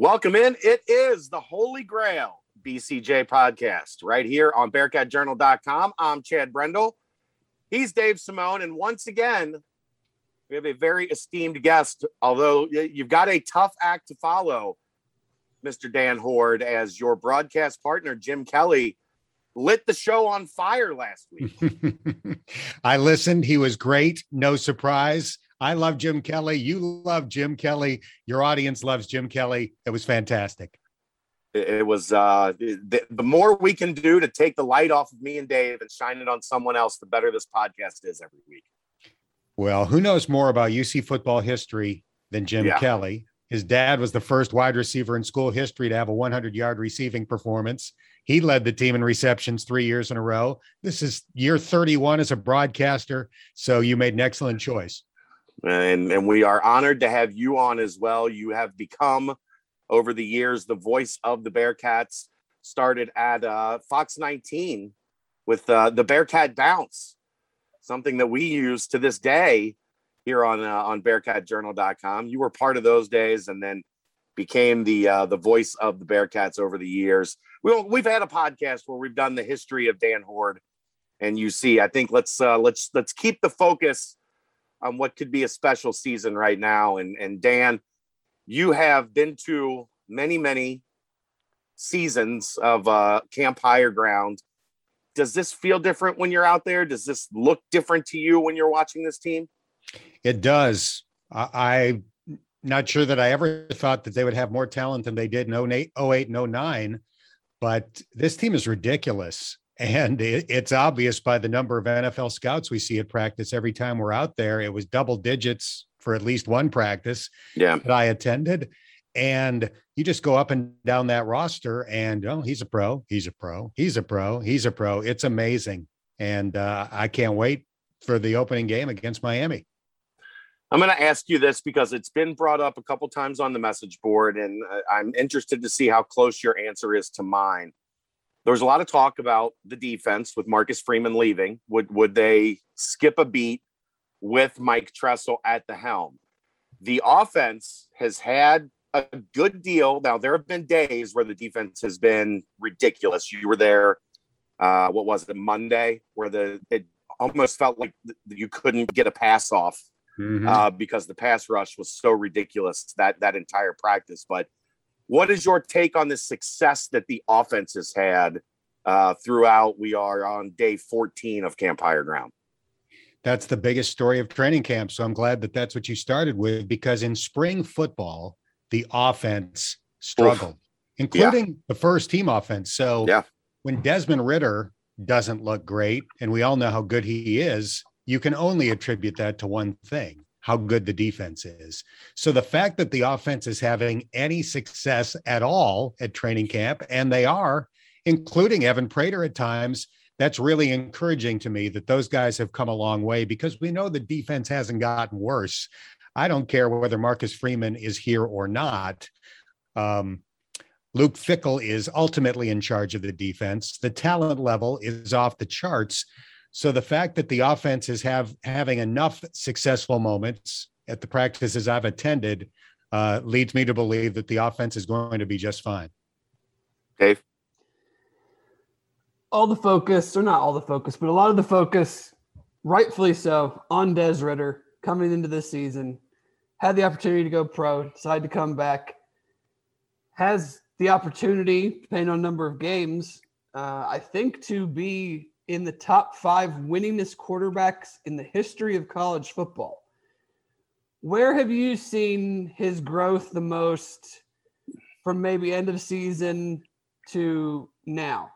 Welcome in. It is the Holy Grail BCJ podcast right here on BearcatJournal.com. I'm Chad Brendel. He's Dave Simone. And once again, we have a very esteemed guest, although you've got a tough act to follow, Mr. Dan Hoard, as your broadcast partner, Jim Kelly, lit the show on fire last week. I listened. He was great. No surprise. I love Jim Kelly. You love Jim Kelly. Your audience loves Jim Kelly. It was fantastic. It was the more we can do to take the light off of me and Dave and shine it on someone else, the better this podcast is every week. Well, who knows more about UC football history than Jim Kelly? His dad was the first wide receiver in school history to have a 100-yard receiving performance. He led the team in receptions 3 years in a row. This is year 31 as a broadcaster, so you made an excellent choice. And we are honored to have you on as well. You have become, over the years, the voice of the Bearcats. Started at Fox 19 with the Bearcat Bounce, something that we use to this day here on BearcatJournal.com. You were part of those days and then became the voice of the Bearcats over the years. We've had a podcast where we've done the history of Dan Hoard and UC. I think let's keep the focus on what could be a special season right now. And Dan, you have been to many, many seasons of Camp Higher Ground. Does this feel different when you're out there? Does this look different to you when you're watching this team? It does. I'm not sure that I ever thought that they would have more talent than they did in 08 and 09, but this team is ridiculous. And it's obvious by the number of NFL scouts we see at practice every time we're out there. It was double digits for at least one practice that I attended. And you just go up and down that roster and, oh, he's a pro, he's a pro, he's a pro, he's a pro. It's amazing. And I can't wait for the opening game against Miami. I'm going to ask you this because it's been brought up a couple times on the message board, and I'm interested to see how close your answer is to mine. There was a lot of talk about the defense with Marcus Freeman leaving. Would they skip a beat with Mike Trestle at the helm? The offense has had a good deal. Now, there have been days where the defense has been ridiculous. You were there, what was it, Monday, where it almost felt like you couldn't get a pass off because the pass rush was so ridiculous that entire practice. But what is your take on the success that the offense has had throughout? We are on day 14 of Camp Higher Ground. That's the biggest story of training camp. So I'm glad that that's what you started with, because in spring football, the offense struggled, including the first team offense. So when Desmond Ridder doesn't look great, and we all know how good he is, you can only attribute that to one thing: how good the defense is. So the fact that the offense is having any success at all at training camp, and they are, including Evan Prater at times, that's really encouraging to me that those guys have come a long way, because we know the defense hasn't gotten worse. I don't care whether Marcus Freeman is here or not. Luke Fickell is ultimately in charge of the defense. The talent level is off the charts. So the fact that the offense is having enough successful moments at the practices I've attended leads me to believe that the offense is going to be just fine. Dave? All the focus, or not all the focus, but a lot of the focus, rightfully so, on Des Ridder coming into this season, had the opportunity to go pro, decided to come back, has the opportunity, depending on number of games, I think to be in the top 5 winningest quarterbacks in the history of college football. Where have you seen his growth the most from maybe end of season to now?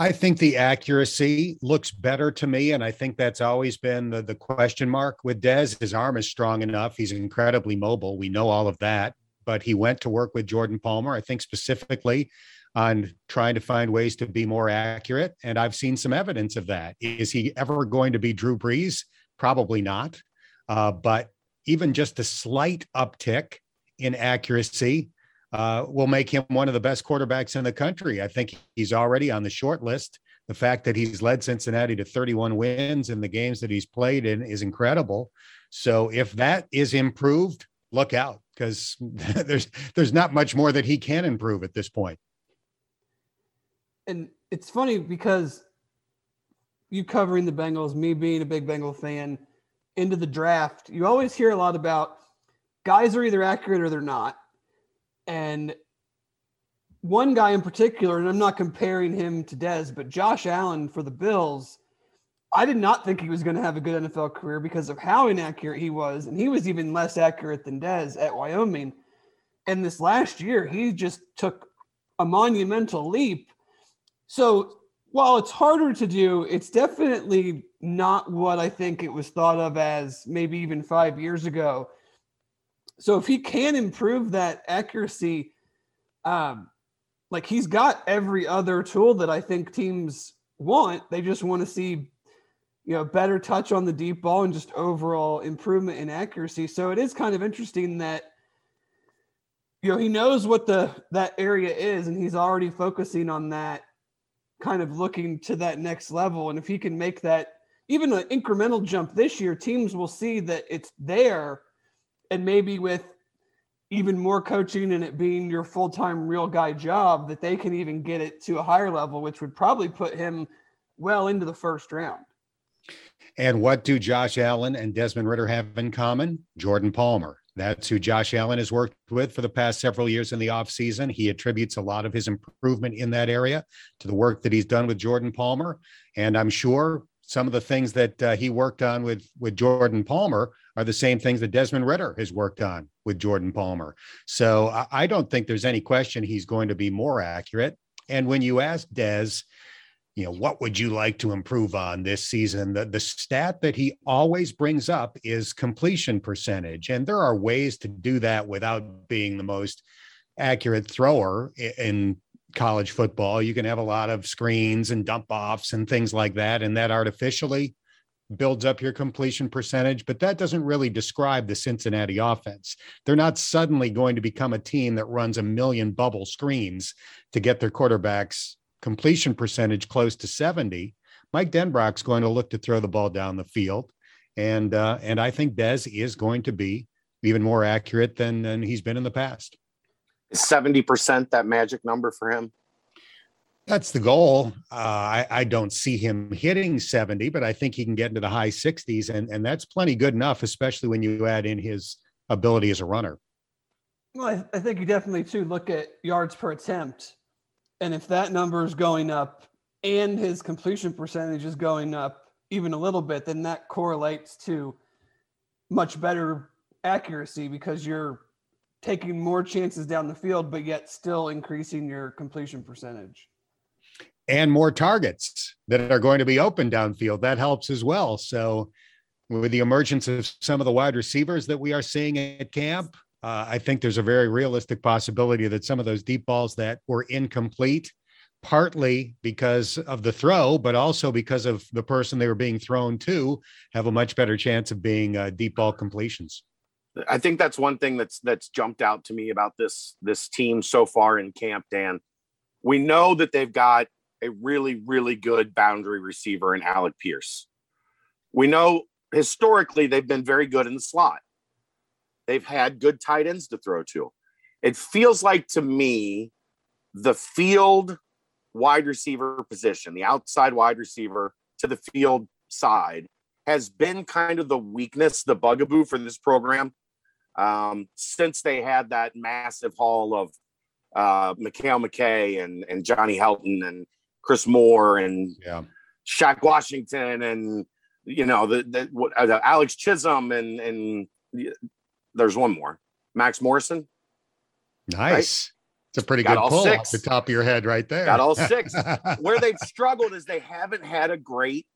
I think the accuracy looks better to me, and I think that's always been the question mark with Des. His arm is strong enough. He's incredibly mobile. We know all of that, but he went to work with Jordan Palmer, I think specifically, on trying to find ways to be more accurate. And I've seen some evidence of that. Is he ever going to be Drew Brees? Probably not. But even just a slight uptick in accuracy will make him one of the best quarterbacks in the country. I think he's already on the short list. The fact that he's led Cincinnati to 31 wins in the games that he's played in is incredible. So if that is improved, look out, because there's not much more that he can improve at this point. And it's funny because you covering the Bengals, me being a big Bengal fan, into the draft, you always hear a lot about guys are either accurate or they're not. And one guy in particular, and I'm not comparing him to Dez, but Josh Allen for the Bills, I did not think he was going to have a good NFL career because of how inaccurate he was. And he was even less accurate than Dez at Wyoming. And this last year, he just took a monumental leap. So while it's harder to do, it's definitely not what I think it was thought of as maybe even 5 years ago. So if he can improve that accuracy, like he's got every other tool that I think teams want. They just want to see, you know, better touch on the deep ball and just overall improvement in accuracy. So it is kind of interesting that, you know, he knows what that area is, and he's already focusing on that, kind of looking to that next level. And if he can make that even an incremental jump this year, teams will see that it's there. And maybe with even more coaching and it being your full-time real guy job, that they can even get it to a higher level, which would probably put him well into the first round. And what do Josh Allen and Desmond Ridder have in common? Jordan Palmer. That's who Josh Allen has worked with for the past several years in the offseason. He attributes a lot of his improvement in that area to the work that he's done with Jordan Palmer. And I'm sure some of the things that he worked on with Jordan Palmer are the same things that Desmond Ridder has worked on with Jordan Palmer. So I don't think there's any question he's going to be more accurate. And when you ask Dez, you know, what would you like to improve on this season? The stat that he always brings up is completion percentage. And there are ways to do that without being the most accurate thrower in college football. You can have a lot of screens and dump offs and things like that, and that artificially builds up your completion percentage, but that doesn't really describe the Cincinnati offense. They're not suddenly going to become a team that runs a million bubble screens to get their quarterback's completion percentage close to 70. Mike Denbrock's going to look to throw the ball down the field, and I think Dez is going to be even more accurate than he's been in the past. 70%, that magic number for him? That's the goal. I don't see him hitting 70, but I think he can get into the high 60s, and that's plenty good enough, especially when you add in his ability as a runner. Well, I think you definitely, too, look at yards per attempt, and if that number is going up and his completion percentage is going up even a little bit, then that correlates to much better accuracy because you're taking more chances down the field, but yet still increasing your completion percentage. And more targets that are going to be open downfield. That helps as well. So with the emergence of some of the wide receivers that we are seeing at camp, I think there's a very realistic possibility that some of those deep balls that were incomplete, partly because of the throw, but also because of the person they were being thrown to, have a much better chance of being deep ball completions. I think that's one thing that's jumped out to me about this team so far in camp, Dan. We know that they've got a really, really good boundary receiver in Alec Pierce. We know historically they've been very good in the slot. They've had good tight ends to throw to. It feels like, to me, the field wide receiver position, the outside wide receiver to the field side, has been kind of the weakness, the bugaboo for this program since they had that massive haul of Mikhail McKay and Johnny Helton and Chris Moore and Shaq Washington and, you know, the Alex Chisholm and there's one more, Max Morrison. Nice. Right? It's a pretty good pull off the top of your head right there. Got all six. Where they've struggled is they haven't had a great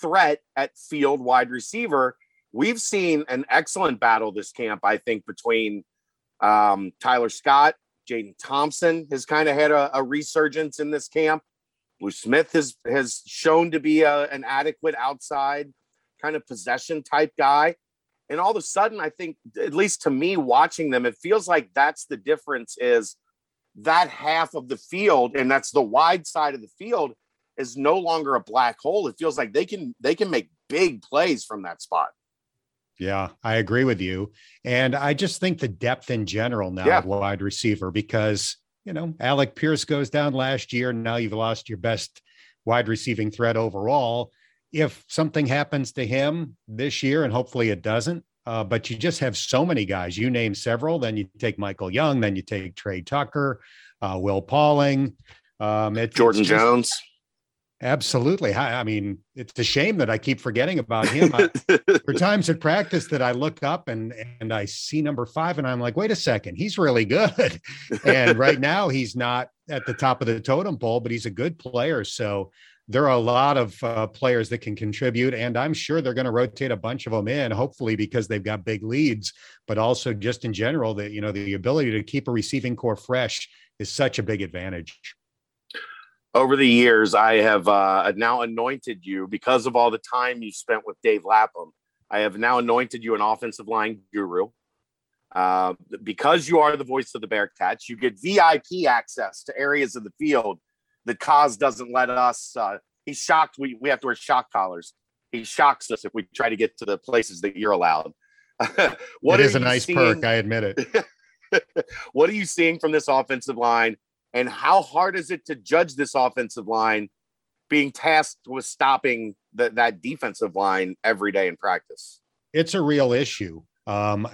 threat at field wide receiver. We've seen an excellent battle this camp, I think, between Tyler Scott. Jaden Thompson has kind of had a resurgence in this camp. Blue Smith has shown to be an adequate outside kind of possession type guy. And all of a sudden, I think, at least to me, watching them, it feels like that's the difference, is that half of the field, and that's the wide side of the field, is no longer a black hole. It feels like they can make big plays from that spot. Yeah, I agree with you. And I just think the depth in general now of wide receiver, because, you know, Alec Pierce goes down last year. Now you've lost your best wide receiving threat overall. If something happens to him this year, and hopefully it doesn't, but you just have so many guys. You name several, then you take Michael Young, then you take Trey Tucker, Will Pauling. Jordan Jones. Absolutely. I mean, it's a shame that I keep forgetting about him. There are times at practice that I look up and I see number 5 and I'm like, wait a second, he's really good. And right now he's not at the top of the totem pole, but he's a good player. So there are a lot of players that can contribute, and I'm sure they're going to rotate a bunch of them in, hopefully because they've got big leads, but also just in general that, you know, the ability to keep a receiving core fresh is such a big advantage. Over the years, I have now anointed you, because of all the time you spent with Dave Lapham, I have now anointed you an offensive line guru. Because you are the voice of the Bearcats, you get VIP access to areas of the field that Kaz doesn't let us. He's shocked. We have to wear shock collars. He shocks us if we try to get to the places that you're allowed. What is a nice perk, I admit it. What are you seeing from this offensive line? And how hard is it to judge this offensive line being tasked with stopping that defensive line every day in practice? It's a real issue. And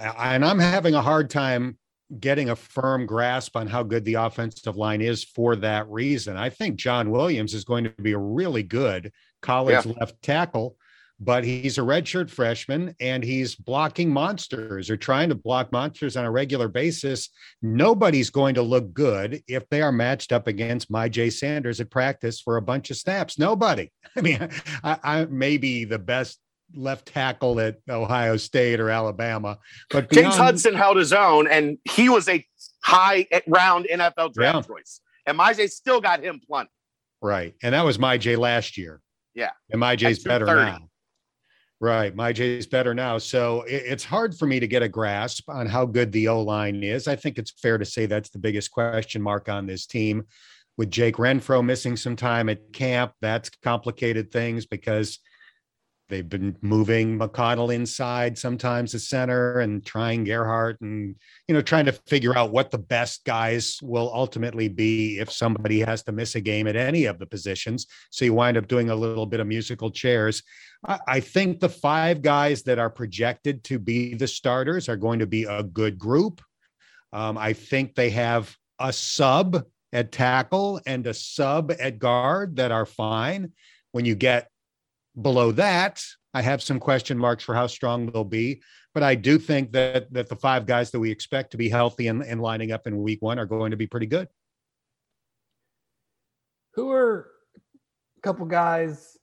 I'm having a hard time getting a firm grasp on how good the offensive line is for that reason. I think John Williams is going to be a really good college left tackle, but he's a redshirt freshman and he's blocking monsters or trying to block monsters on a regular basis. Nobody's going to look good if they are matched up against Myjai Sanders at practice for a bunch of snaps. Nobody. I mean, I may be the best left tackle at Ohio State or Alabama, but James Hudson held his own, and he was a high round NFL draft choice. And Myjai still got him plenty. Right. And that was Myjai last year. Yeah. And Myjai's better now. Right. Myjai's better now. So it's hard for me to get a grasp on how good the O-line is. I think it's fair to say that's the biggest question mark on this team. With Jake Renfro missing some time at camp, that's complicated things because they've been moving McConnell inside, sometimes the center, and trying Gerhardt and, you know, trying to figure out what the best guys will ultimately be if somebody has to miss a game at any of the positions. So you wind up doing a little bit of musical chairs. I think the 5 guys that are projected to be the starters are going to be a good group. I think they have a sub at tackle and a sub at guard that are fine. When you get below that, I have some question marks for how strong they'll be. But I do think that the 5 guys that we expect to be healthy and lining up in week one are going to be pretty good. Who are a couple guys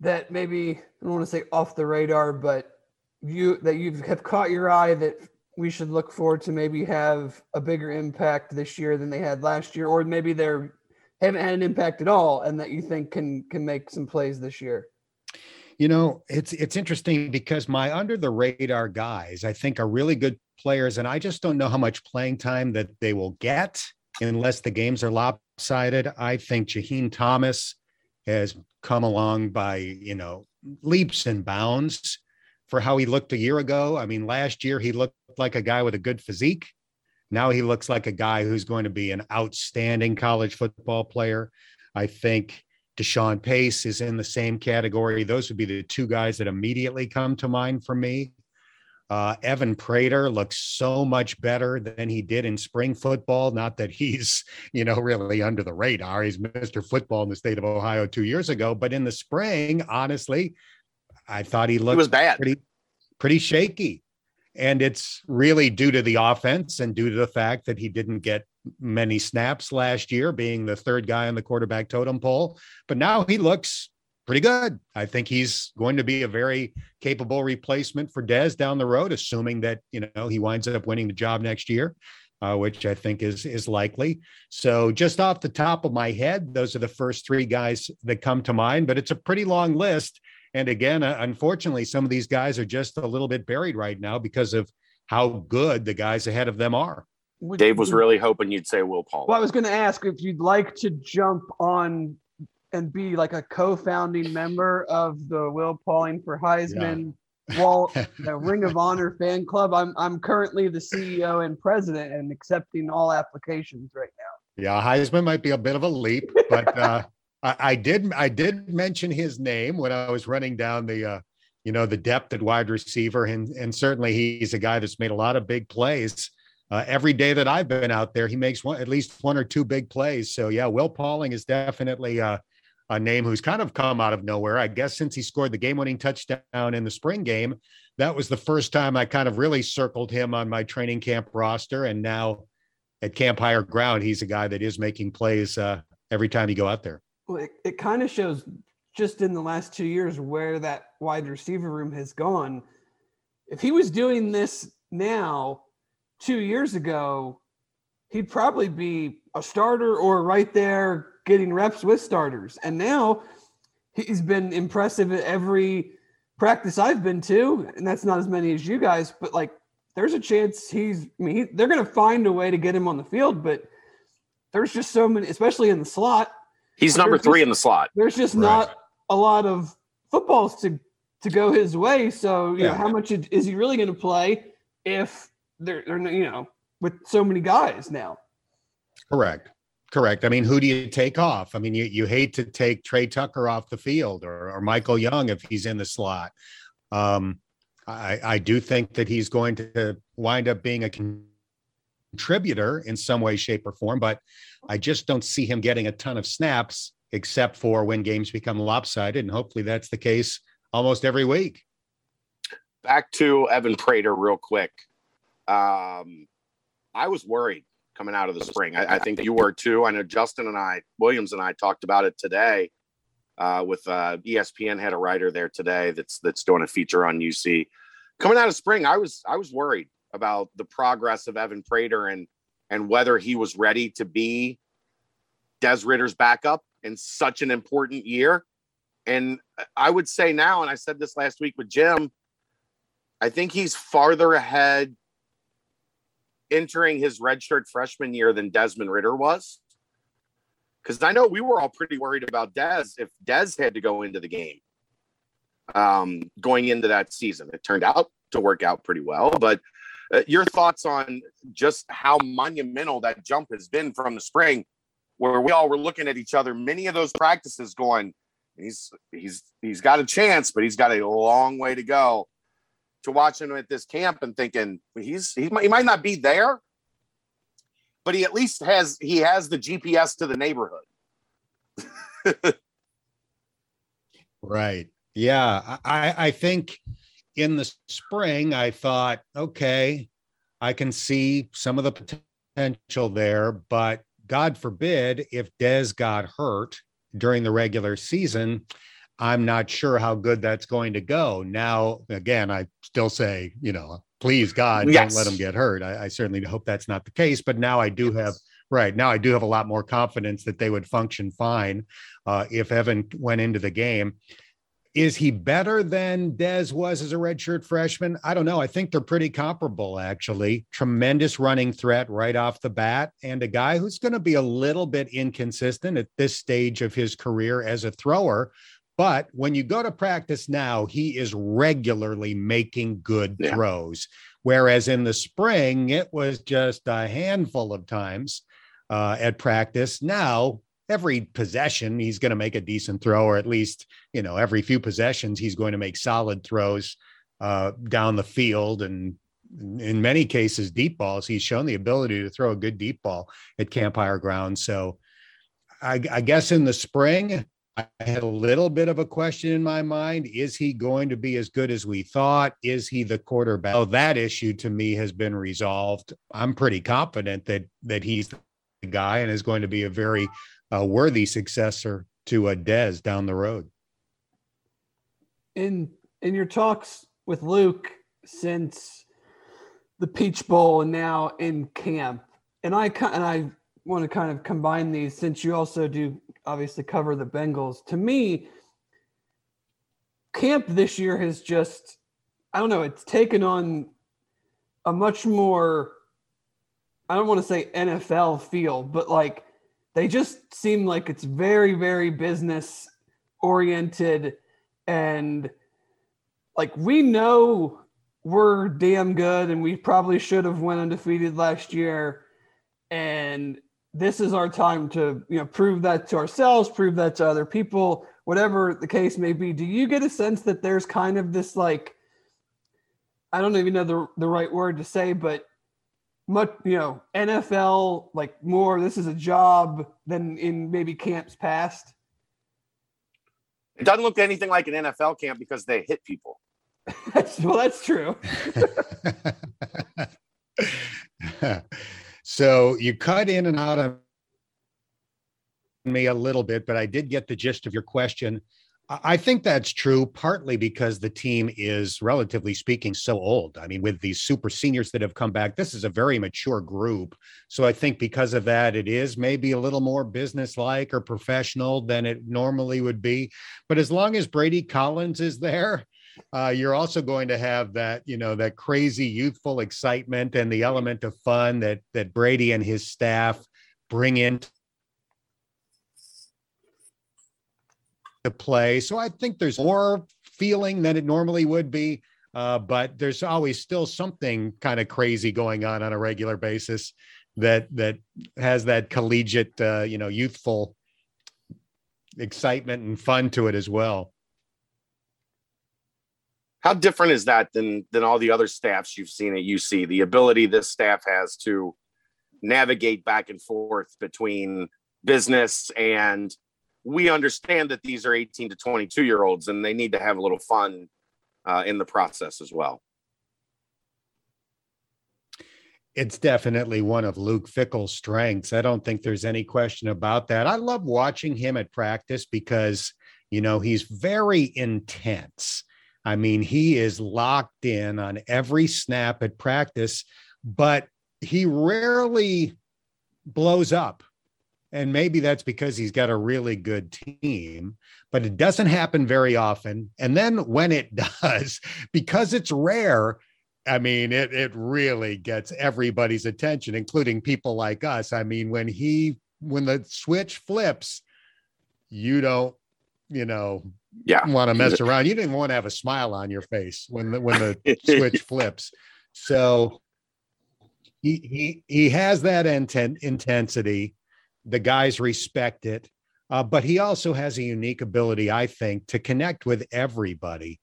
that maybe, I don't want to say off the radar, but you have caught your eye that we should look forward to maybe have a bigger impact this year than they had last year, or maybe they're haven't had an impact at all and that you think can make some plays this year? You know, it's interesting because my under the radar guys, I think, are really good players, and I just don't know how much playing time that they will get unless the games are lopsided. I think Jaheim Thomas has come along by, you know, leaps and bounds for how he looked a year ago. I mean, last year he looked like a guy with a good physique. Now he looks like a guy who's going to be an outstanding college football player. I think Deshaun Pace is in the same category. Those would be the 2 guys that immediately come to mind for me. Evan Prater looks so much better than he did in spring football. Not that he's, you know, really under the radar. He's Mr. Football in the state of Ohio 2 years ago. But in the spring, honestly, I thought he looked pretty shaky. And it's really due to the offense and due to the fact that he didn't get many snaps last year, being the 3rd guy on the quarterback totem pole. But now he looks pretty good. I think he's going to be a very capable replacement for Dez down the road, assuming that, you know, he winds up winning the job next year, which I think is likely. So just off the top of my head, those are the first 3 guys that come to mind, but it's a pretty long list. And again, unfortunately, some of these guys are just a little bit buried right now because of how good the guys ahead of them are. Dave was really hoping you'd say Will Pauling. Well, I was going to ask if you'd like to jump on and be like a co-founding member of the Will Pauling for Heisman Walt, the Ring of Honor fan club. I'm currently the CEO and president and accepting all applications right now. Yeah, Heisman might be a bit of a leap, but I did mention his name when I was running down the the depth at wide receiver, and certainly he's a guy that's made a lot of big plays. Every day that I've been out there, he makes at least one or two big plays. So yeah, Will Pauling is definitely a name who's kind of come out of nowhere. I guess since he scored the game-winning touchdown in the spring game, that was the first time I kind of really circled him on my training camp roster. And now at Camp Higher Ground, he's a guy that is making plays every time you go out there. Well, it kind of shows just in the last 2 years where that wide receiver room has gone. If he was doing this now 2 years ago, he'd probably be a starter or right there getting reps with starters. And now he's been impressive at every practice I've been to, and that's not as many as you guys, but like there's a chance they're going to find a way to get him on the field, but there's just so many, especially in the slot. He's number three in the slot. There's just not a lot of footballs to go his way. So, you know, how much is he really going to play if they're, you know, with so many guys now? Correct. I mean, who do you take off? I mean, you hate to take Trey Tucker off the field or Michael Young if he's in the slot. I do think that he's going to wind up being a contributor in some way, shape, or form, but I just don't see him getting a ton of snaps except for when games become lopsided, and hopefully that's the case almost every week. Back to Evan Prater real quick. I was worried coming out of the spring. I think you were too. I know Justin and I, Williams and I, talked about it today with ESPN had a writer there today that's doing a feature on UC. Coming out of spring, I was worried about the progress of Evan Prater and whether he was ready to be Des Ridder's backup in such an important year. And I would say now, and I said this last week with Jim, I think he's farther ahead entering his redshirt freshman year than Desmond Ridder was. Because I know we were all pretty worried about Des if Des had to go into the game going into that season. It turned out to work out pretty well. But your thoughts on just how monumental that jump has been from the spring, where we all were looking at each other, many of those practices going, he's got a chance, but he's got a long way to go, to watching him at this camp and thinking he might not be there, but he at least has the GPS to the neighborhood. Right. Yeah. I think in the spring I thought, okay, I can see some of the potential there, but God forbid if Des got hurt during the regular season, I'm not sure how good that's going to go. Now, again, I still say, please God, don't let him get hurt. I certainly hope that's not the case, but now I do have a lot more confidence that they would function fine if Evan went into the game. Is he better than Des was as a redshirt freshman? I don't know. I think they're pretty comparable, actually. Tremendous running threat right off the bat, and a guy who's going to be a little bit inconsistent at this stage of his career as a thrower. But when you go to practice now, he is regularly making good throws, whereas in the spring, it was just a handful of times at practice. Now, every possession, he's going to make a decent throw, or at least, every few possessions, he's going to make solid throws down the field. And in many cases, deep balls, he's shown the ability to throw a good deep ball at Camp Higher Ground. So I guess in the spring, I had a little bit of a question in my mind. Is he going to be as good as we thought? Is he the quarterback? Oh, that issue to me has been resolved. I'm pretty confident that he's the guy and is going to be a very worthy successor to Des down the road. In your talks with Luke since the Peach Bowl and now in camp, and I want to kind of combine these since you also do obviously cover the Bengals. To me, camp this year has just, it's taken on a much more, I don't want to say NFL feel, but like they just seem like it's very, very business oriented. And like, we know we're damn good and we probably should have went undefeated last year. And this is our time to, you know, prove that to ourselves, prove that to other people, whatever the case may be. Do you get a sense that there's kind of this, like, I don't even know the right word to say, but much, you know, NFL, like, more, this is a job than in maybe camps past? It doesn't look anything like an NFL camp because they hit people. Well, that's true. So you cut in and out of me a little bit, but I did get the gist of your question. I think that's true, partly because the team is, relatively speaking, so old. I mean, with these super seniors that have come back, this is a very mature group. So I think because of that, it is maybe a little more businesslike or professional than it normally would be. But as long as Brady Collins is there, you're also going to have that, you know, that crazy youthful excitement and the element of fun that Brady and his staff bring in to play. So I think there's more feeling than it normally would be, but there's always still something kind of crazy going on a regular basis that has that collegiate, you know, youthful excitement and fun to it as well. How different is that than all the other staffs you've seen at UC? The ability this staff has to navigate back and forth between business and, we understand that these are 18 to 22 year olds and they need to have a little fun in the process as well. It's definitely one of Luke Fickell's strengths. I don't think there's any question about that. I love watching him at practice because, you know, he's very intense. I mean, he is locked in on every snap at practice, but he rarely blows up. And maybe that's because he's got a really good team, but it doesn't happen very often. And then when it does, because it's rare, I mean, it really gets everybody's attention, including people like us. I mean, when the switch flips, you don't, you know, want to mess around. You didn't want to have a smile on your face when the switch flips. So he has that intensity. The guys respect it, but he also has a unique ability, I think, to connect with everybody,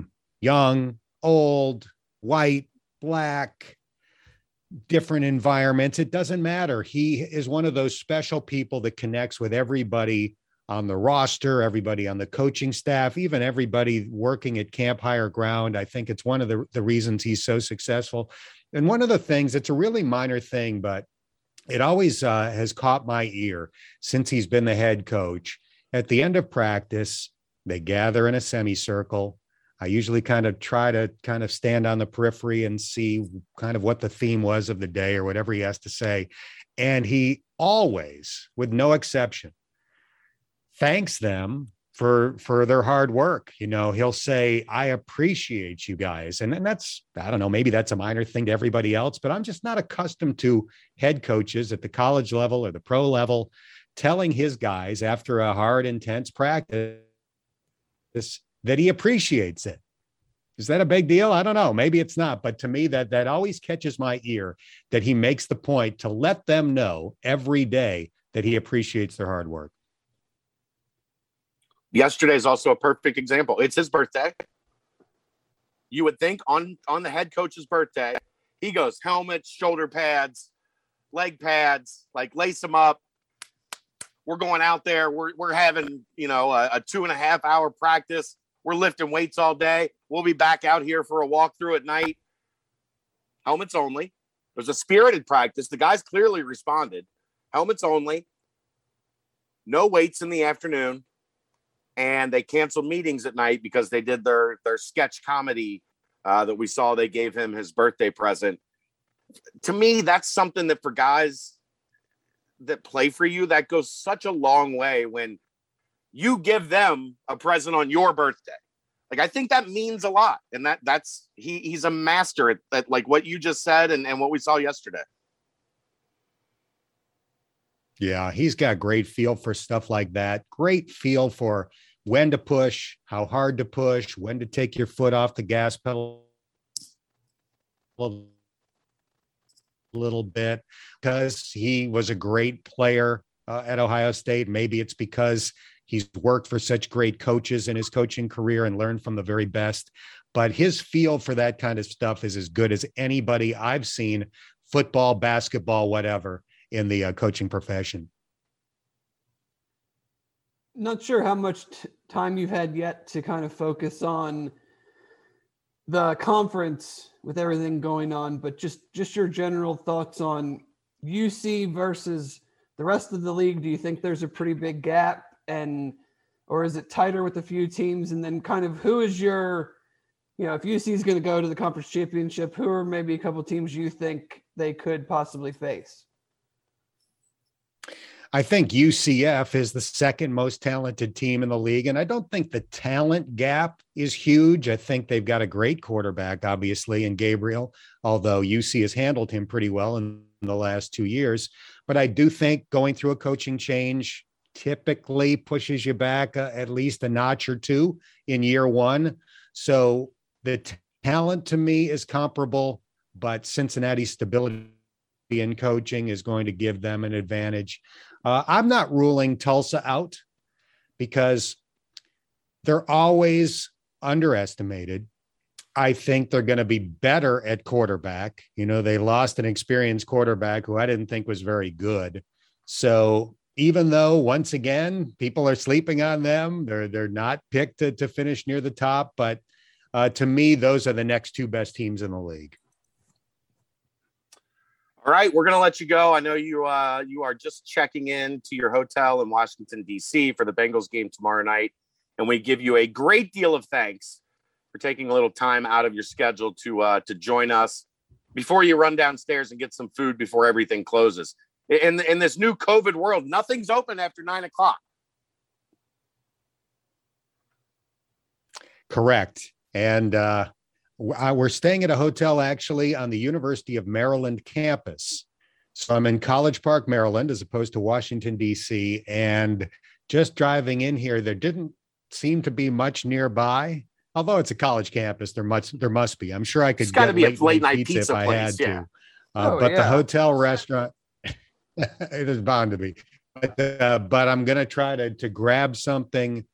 young, old, white, black, different environments. It doesn't matter. He is one of those special people that connects with everybody on the roster, everybody on the coaching staff, even everybody working at Camp Higher Ground. I think it's one of the reasons he's so successful. And one of the things, it's a really minor thing, but it always has caught my ear since he's been the head coach. At the end of practice, they gather in a semicircle. I usually try to stand on the periphery and see kind of what the theme was of the day or whatever he has to say. And he always, with no exception, thanks them for their hard work. You know, he'll say, I appreciate you guys. And that's, I don't know, maybe that's a minor thing to everybody else, but I'm just not accustomed to head coaches at the college level or the pro level telling his guys after a hard, intense practice that he appreciates it. Is that a big deal? I don't know. Maybe it's not. But to me, that always catches my ear, that he makes the point to let them know every day that he appreciates their hard work. Yesterday is also a perfect example. It's his birthday. You would think on the head coach's birthday, he goes helmets, shoulder pads, leg pads, like lace them up. We're going out there. We're having, you know, a 2.5 hour practice. We're lifting weights all day. We'll be back out here for a walkthrough at night. Helmets only. It was a spirited practice. The guys clearly responded. Helmets only. No weights in the afternoon. And they canceled meetings at night because they did their sketch comedy that we saw. They gave him his birthday present. To me, that's something that for guys that play for you, that goes such a long way when you give them a present on your birthday. Like, I think that means a lot. And that's he's a master at like what you just said and what we saw yesterday. Yeah, he's got great feel for stuff like that. Great feel for when to push, how hard to push, when to take your foot off the gas pedal a little bit, because he was a great player at Ohio State. Maybe it's because he's worked for such great coaches in his coaching career and learned from the very best. But his feel for that kind of stuff is as good as anybody I've seen, football, basketball, whatever, in the coaching profession. Not sure how much time you've had yet to kind of focus on the conference with everything going on, but just your general thoughts on UC versus the rest of the league. Do you think there's a pretty big gap? Or is it tighter with a few teams? And then kind of who is your, you know, if UC is going to go to the conference championship, who are maybe a couple teams you think they could possibly face? I think UCF is the second most talented team in the league. And I don't think the talent gap is huge. I think they've got a great quarterback, obviously, in Gabriel, although UC has handled him pretty well in the last 2 years. But I do think going through a coaching change typically pushes you back at least a notch or two in year one. So the talent to me is comparable, but Cincinnati's stability in coaching is going to give them an advantage. I'm not ruling Tulsa out because they're always underestimated. I think they're going to be better at quarterback. You know, they lost an experienced quarterback who I didn't think was very good. So even though, once again, people are sleeping on them, they're not picked to finish near the top, but to me, those are the next two best teams in the league. All right, we're going to let you go. I know you are just checking in to your hotel in Washington, D.C. for the Bengals game tomorrow night, and we give you a great deal of thanks for taking a little time out of your schedule to join us before you run downstairs and get some food before everything closes. In this new COVID world, nothing's open after 9 o'clock. Correct. And we're staying at a hotel actually on the University of Maryland campus. So I'm in College Park, Maryland, as opposed to Washington, D.C. And just driving in here, there didn't seem to be much nearby. Although it's a college campus, there must be. I'm sure I could it's gotta get be a late-night pizza if place, I had to. The hotel restaurant... It is bound to be, but I'm going to try to grab something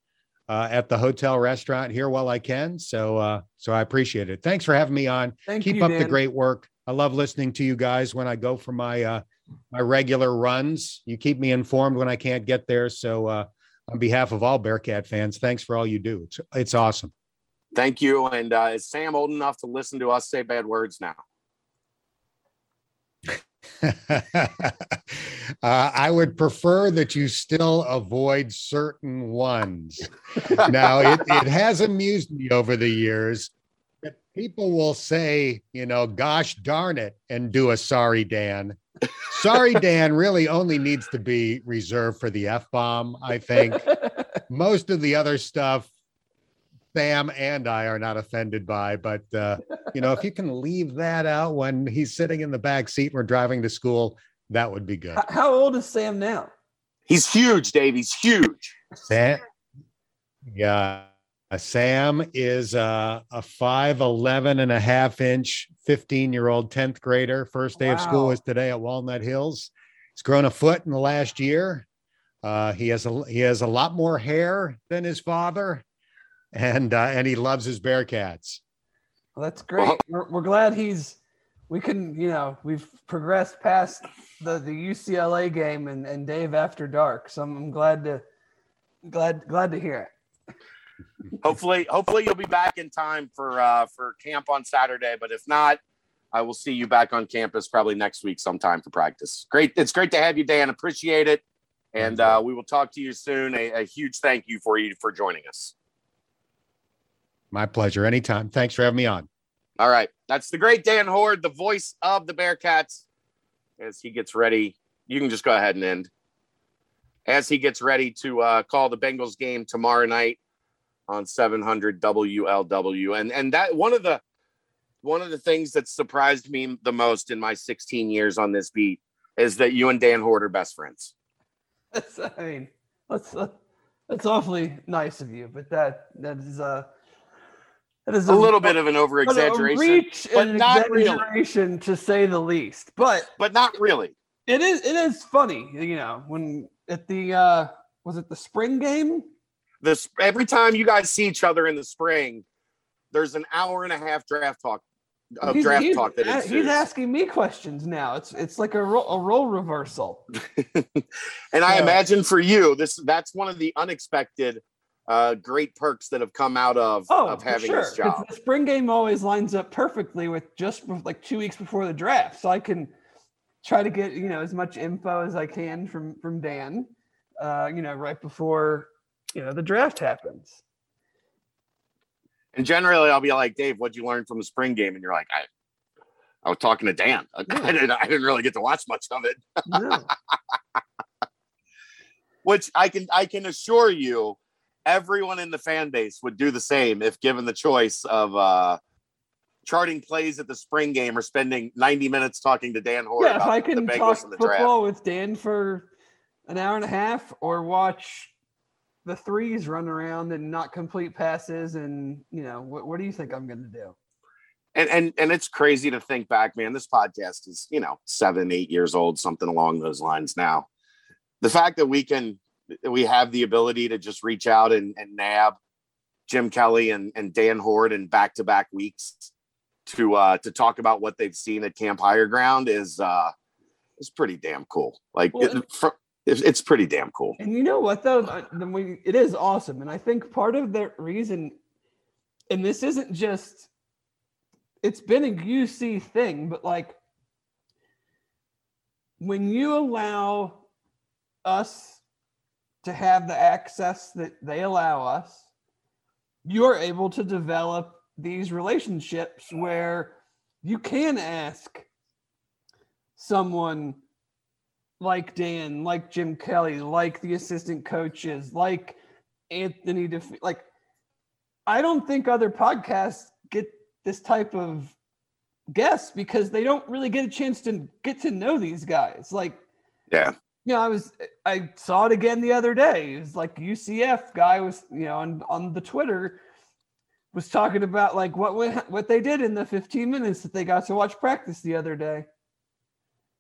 at the hotel restaurant here while I can. So I appreciate it. Thanks for having me on. Keep up, Dan. The great work. I love listening to you guys when I go for my my regular runs. You keep me informed when I can't get there. So on behalf of all Bearcat fans, thanks for all you do. It's awesome. Thank you. And is Sam old enough to listen to us say bad words now? I would prefer that you still avoid certain ones. Now, it has amused me over the years that people will say, you know, gosh darn it, and do a sorry Dan. Sorry Dan really only needs to be reserved for the F-bomb, I think. Most of the other stuff, Sam and I are not offended by, but you know, if you can leave that out when he's sitting in the back seat, we're driving to school, that would be good. How old is Sam now? He's huge, Dave. He's huge. Sam, yeah. Sam is a 5'11" and a half inch, 15-year-old 10th grader. First day of school is today at Walnut Hills. He's grown a foot in the last year. He has a lot more hair than his father. And he loves his Bearcats. Well, that's great. Well, we're glad we've progressed past the UCLA game and Dave after dark. So I'm glad to hear it. Hopefully you'll be back in time for camp on Saturday. But if not, I will see you back on campus probably next week sometime for practice. Great. It's great to have you, Dan. Appreciate it. And we will talk to you soon. A huge thank you for joining us. My pleasure. Anytime. Thanks for having me on. All right. That's the great Dan Hoard, the voice of the Bearcats. As he gets ready, you can just go ahead and end. As he gets ready to call the Bengals game tomorrow night on 700 WLW. And that one of the things that surprised me the most in my 16 years on this beat is that you and Dan Hoard are best friends. That's, I mean, let's That's awfully nice of you, but that is a little bit of an over-exaggeration, but not exaggeration to say the least. But not really. It is funny, you know, when at the was it the spring game? Every time you guys see each other in the spring, there's an hour and a half draft talk that ensues. He's asking me questions now. It's like a role reversal. And I imagine for you, that's one of the unexpected great perks that have come out of having this job. The spring game always lines up perfectly with just like 2 weeks before the draft, so I can try to get, you know, as much info as I can from Dan, you know, right before, you know, the draft happens. And generally, I'll be like, Dave, what'd you learn from the spring game? And you're like, I was talking to Dan. Yeah. I didn't really get to watch much of it. No. Which I can assure you, everyone in the fan base would do the same if given the choice of charting plays at the spring game or spending 90 minutes talking to Dan Hoard. Yeah, if I can talk football with Dan for an hour and a half or watch the threes run around and not complete passes. And, you know, what do you think I'm going to do? And it's crazy to think back, man, this podcast is, you know, 7-8 years old, something along those lines. Now, the fact that we have the ability to just reach out and nab Jim Kelly and Dan Hoard in back-to-back weeks to talk about what they've seen at Camp Higher Ground is pretty damn cool. Like, well, it's pretty damn cool. And you know what, though? It is awesome. And I think part of the reason, and this isn't just, it's been a UC thing, but like when you allow us to have the access that they allow us, you're able to develop these relationships where you can ask someone like Dan, like Jim Kelly, like the assistant coaches, like Anthony DeFino. Like, I don't think other podcasts get this type of guests because they don't really get a chance to get to know these guys. Like, yeah, you know, I saw it again the other day. It was like UCF guy was, you know, on the Twitter was talking about like what they did in the 15 minutes that they got to watch practice the other day.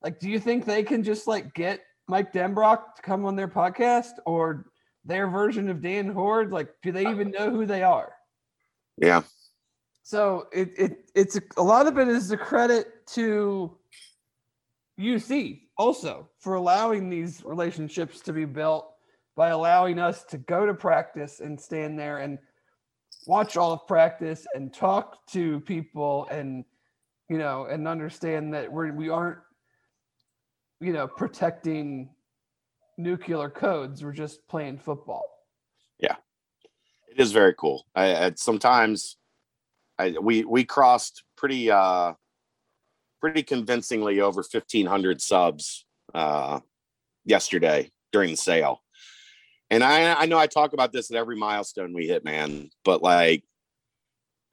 Like, do you think they can just like get Mike Denbrock to come on their podcast or their version of Dan Hoard? Like, do they even know who they are? Yeah. So it's a lot of it is a credit to UC also for allowing these relationships to be built by allowing us to go to practice and stand there and watch all of practice and talk to people and, you know, and understand that we aren't, you know, protecting nuclear codes. We're just playing football. Yeah, it is very cool. Sometimes we crossed pretty convincingly over 1,500 subs yesterday during the sale. And I know I talk about this at every milestone we hit, man, but like,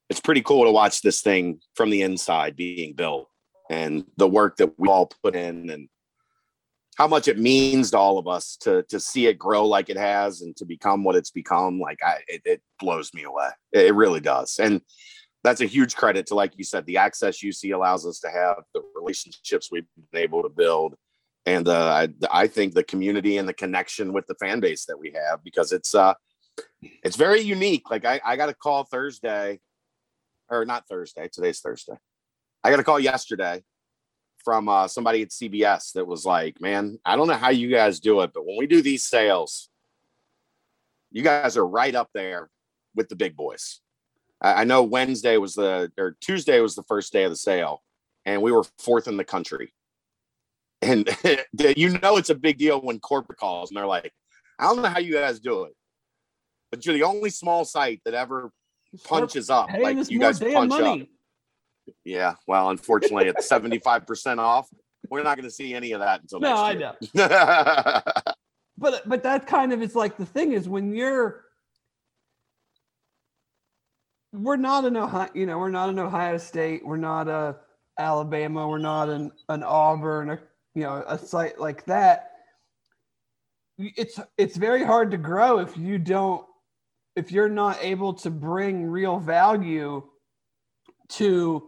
it's pretty cool to watch this thing from the inside being built and the work that we all put in and how much it means to all of us to see it grow like it has and to become what it's become. Like it blows me away. It really does. And that's a huge credit to, like you said, the access UC allows us to have, the relationships we've been able to build. And I think the community and the connection with the fan base that we have, because it's very unique. Like I got a call Today's Thursday. I got a call yesterday from somebody at CBS that was like, man, I don't know how you guys do it, but when we do these sales, you guys are right up there with the big boys. I know Tuesday was the first day of the sale, and we were fourth in the country. And you know, it's a big deal when corporate calls and they're like, I don't know how you guys do it, but you're the only small site that ever punches up. Like, you guys punch up. Yeah, well, unfortunately, it's 75% off. We're not going to see any of that until next year. I know. But that kind of, it's like the thing is when we're not an Ohio, you know, we're not an Ohio State, we're not a Alabama, we're not an Auburn, you know, a site like that. it's very hard to grow if you don't, if you're not able to bring real value to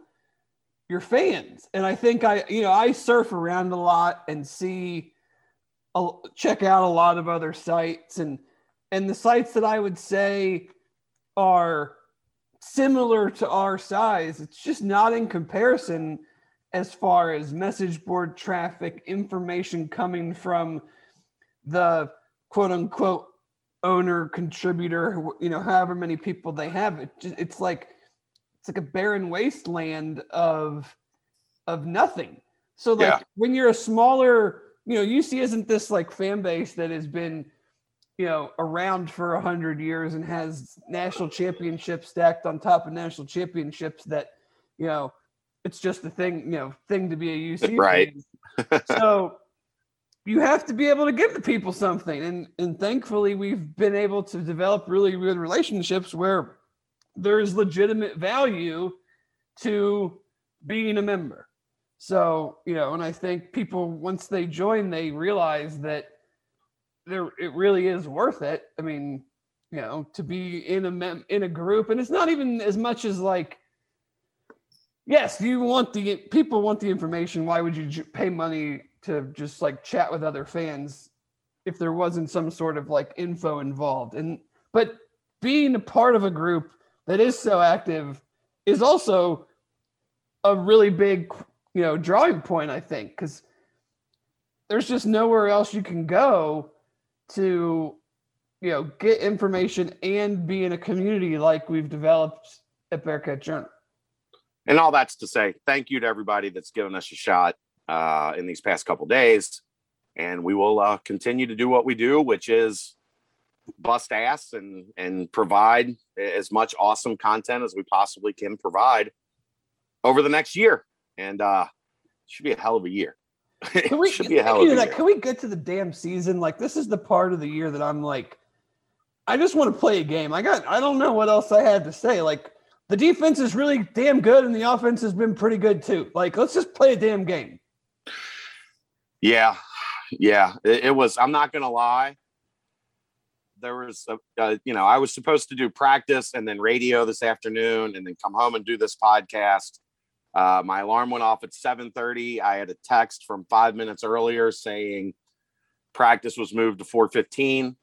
your fans. And I think I surf around a lot and check out a lot of other sites, and the sites that I would say are similar to our size, it's just not in comparison as far as message board traffic, information coming from the quote unquote owner, contributor, however many people they have. It's like a barren wasteland of nothing. So when you're a smaller, UC isn't this like fan base that has been, around for 100 years and has national championships stacked on top of national championships that, it's just a thing to be a UC. Right. So you have to be able to give the people something. And thankfully we've been able to develop really good relationships where there's legitimate value to being a member. So, and I think people, once they join, they realize that it really is worth it. I mean, to be in a group, and it's not even as much as like, yes, people want the information. Why would you pay money to just like chat with other fans if there wasn't some sort of like info involved? But being a part of a group that is so active is also a really big, drawing point, I think, because there's just nowhere else you can go to, get information and be in a community like we've developed at Bearcat Journal. And all that's to say, thank you to everybody that's given us a shot in these past couple days. And we will continue to do what we do, which is bust ass and provide as much awesome content as we possibly can provide over the next year. And it should be a hell of a year. Can we get to the damn season? Like, this is the part of the year that I'm like, I just want to play a game. I don't know what else I had to say. Like, the defense is really damn good and the offense has been pretty good too. Like, let's just play a damn game. Yeah. It was, I'm not going to lie. There was, I was supposed to do practice and then radio this afternoon and then come home and do this podcast. My alarm went off at 7:30. I had a text from 5 minutes earlier saying practice was moved to 4:15.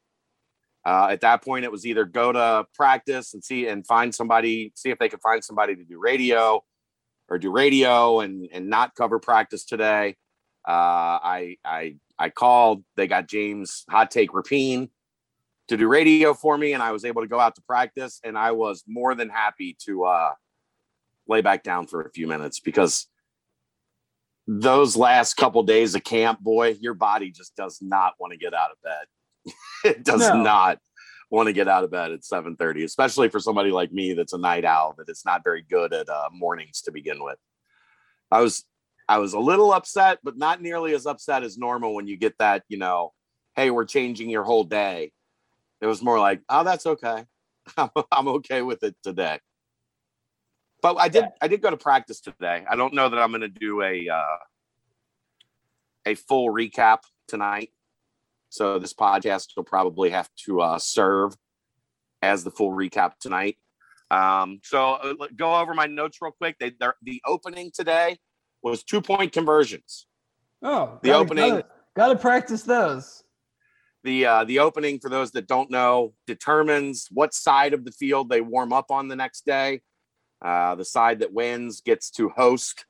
At that point, it was either go to practice and see if they could find somebody to do radio, or do radio and not cover practice today. I called. They got James Hot Take Rapine to do radio for me, and I was able to go out to practice, and I was more than happy to lay back down for a few minutes, because those last couple days of camp, boy, your body just does not want to get out of bed. It does not want to get out of bed at 7:30, especially for somebody like me that's a night owl, that it's not very good at mornings to begin with. I was a little upset, but not nearly as upset as normal when you get that, hey, we're changing your whole day. It was more like, oh, that's okay. I'm okay with it today. But I did go to practice today. I don't know that I'm going to do a full recap tonight. So this podcast will probably have to serve as the full recap tonight. So go over my notes real quick. The opening today was 2-point conversions. Oh, the opening. Got to practice those. The opening, for those that don't know, determines what side of the field they warm up on the next day. The side that wins gets to host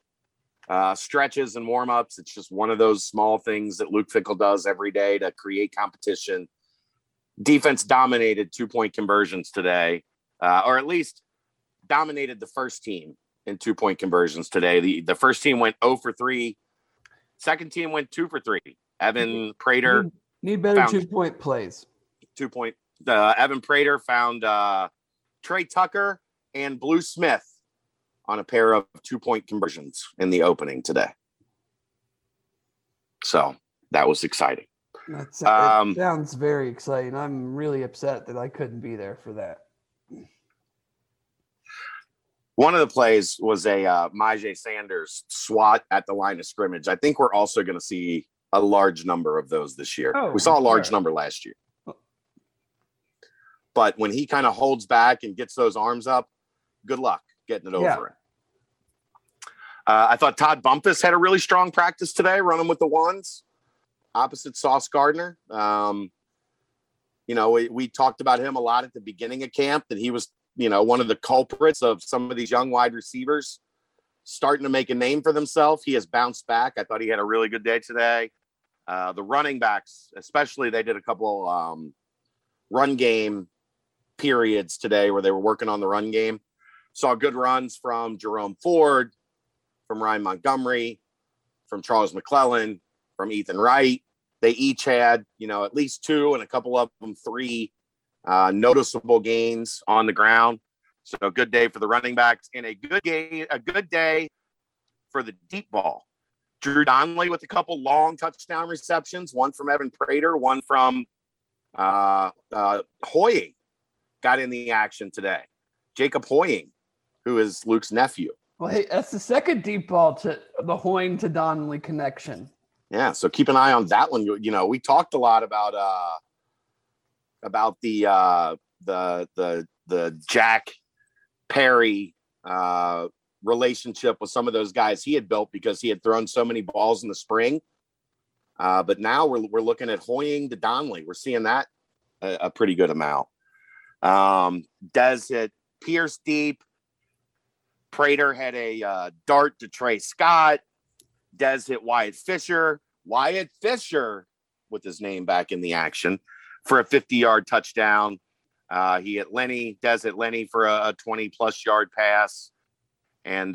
stretches and warm-ups. It's just one of those small things that Luke Fickell does every day to create competition. Defense dominated 2-point conversions today, or at least dominated the first team in 2-point conversions today. The first team went 0 for 3. Second team went 2 for 3. Evan Prater. Need better two-point plays. Evan Prater found Trey Tucker and Blue Smith on a pair of 2-point conversions in the opening today. So that was exciting. That sounds very exciting. I'm really upset that I couldn't be there for that. One of the plays was a Myjai Sanders swat at the line of scrimmage. I think we're also going to see a large number of those this year. Oh, we saw a large number last year. But when he kind of holds back and gets those arms up, good luck getting it over it. I thought Todd Bumpus had a really strong practice today, running with the ones opposite Sauce Gardner. You know, we talked about him a lot at the beginning of camp, that he was, you know, one of the culprits of some of these young wide receivers starting to make a name for themselves. He has bounced back. I thought he had a really good day today. The running backs, especially, they did a couple run game periods today where they were working on the run game. Saw good runs from Jerome Ford, from Ryan Montgomery, from Charles McClellan, from Ethan Wright. They each had, you know, at least two and a couple of them three noticeable gains on the ground. So a good day for the running backs, and a good game, a good day for the deep ball. Drew Donnelly with a couple long touchdown receptions, one from Evan Prater, one from Hoying got in the action today. Jacob Hoying, who is Luke's nephew. Well, hey, that's the second deep ball to the Hoying to Donnelly connection. Yeah, so keep an eye on that one. You know, we talked a lot about the Jack Perry relationship with some of those guys he had built because he had thrown so many balls in the spring. But now we're looking at Hoying to Donnelly. We're seeing that a pretty good amount. Dez hit Pierce deep. Prater had a dart to Trey Scott. Dez hit Wyatt Fisher. Wyatt Fisher, with his name back in the action, for a 50-yard touchdown. He hit Lenny. Dez hit Lenny for a 20-plus yard pass. And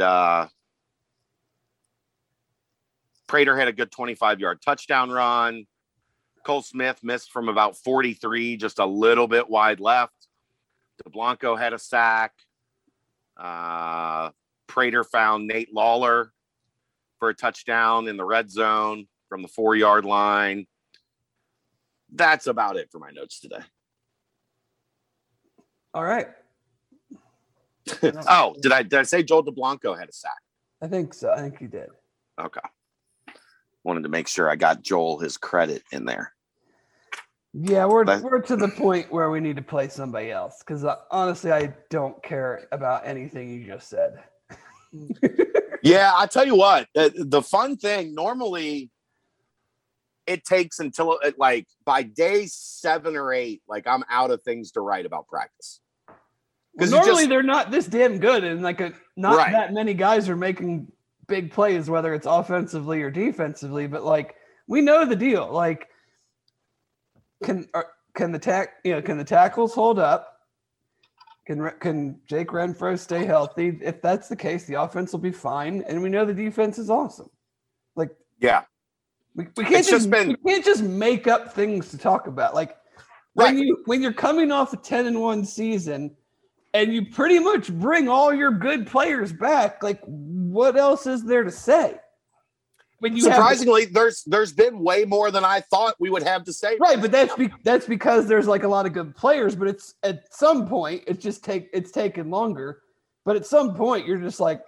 Prater had a good 25-yard touchdown run. Cole Smith missed from about 43, just a little bit wide left. DeBlanco had a sack. Prater found Nate Lawler for a touchdown in the red zone from the 4-yard line. That's about it for my notes today. All right. Oh, did I say Joel DeBlanco had a sack? I think so. I think he did. Okay. Wanted to make sure I got Joel his credit in there. Yeah, we're to the point where we need to play somebody else, because honestly, I don't care about anything you just said. Yeah, I tell you what, the fun thing, normally it takes until like by day 7 or 8, like I'm out of things to write about practice. Because normally they're not this damn good, and like that many guys are making big plays, whether it's offensively or defensively. But like we know the deal, like. Can the tackles hold up? Can Jake Renfro stay healthy? If that's the case, the offense will be fine, and we know the defense is awesome. Like, yeah, we can't just make up things to talk about. Like when you're coming off a 10-1 season, and you pretty much bring all your good players back. Like, what else is there to say? Surprisingly, there's been way more than I thought we would have to say. Right, but that's because there's like a lot of good players, but it's at some point it's taken longer. But at some point you're just like,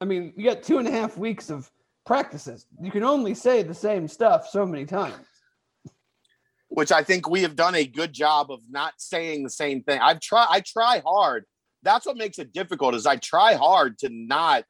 I mean, you got 2.5 weeks of practices. You can only say the same stuff so many times. Which I think we have done a good job of not saying the same thing. I try hard. That's what makes it difficult, is I try hard to not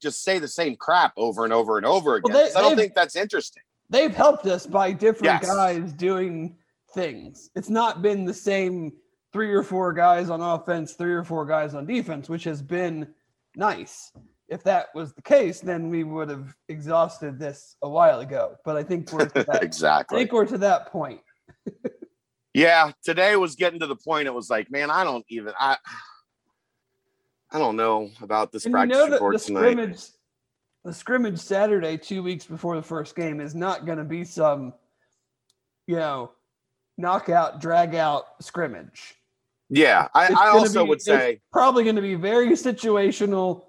just say the same crap over and over and over again. Well, I don't think that's interesting. They've helped us by different guys doing things. It's not been the same 3 or 4 guys on offense, 3 or 4 guys on defense, which has been nice. If that was the case, then we would have exhausted this a while ago. But I think we're to that, I think we're to that point. Yeah, today was getting to the point. It was like, man, I don't know about this practice report tonight. The scrimmage Saturday, 2 weeks before the first game, is not going to be some, you know, knockout, drag-out scrimmage. Yeah, I would say. Probably going to be very situational,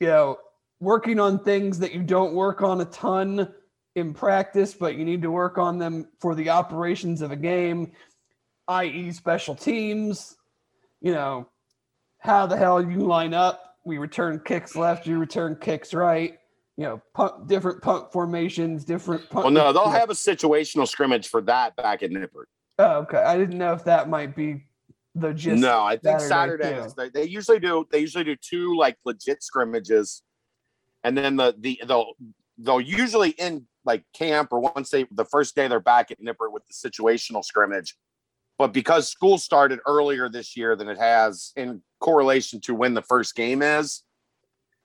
you know, working on things that you don't work on a ton in practice, but you need to work on them for the operations of a game, i.e. special teams, you know, how the hell you line up. We return kicks left, you return kicks right. you know, different punt formations, different punt. Well, no, they'll have a situational scrimmage for that back at Nippert. Oh, okay. I didn't know if that might be the gist. No, I think Saturday is they usually do. They usually do two like legit scrimmages, and then they'll usually end like camp or once they the first day they're back at Nippert with the situational scrimmage. But because school started earlier this year than it has in correlation to when the first game is,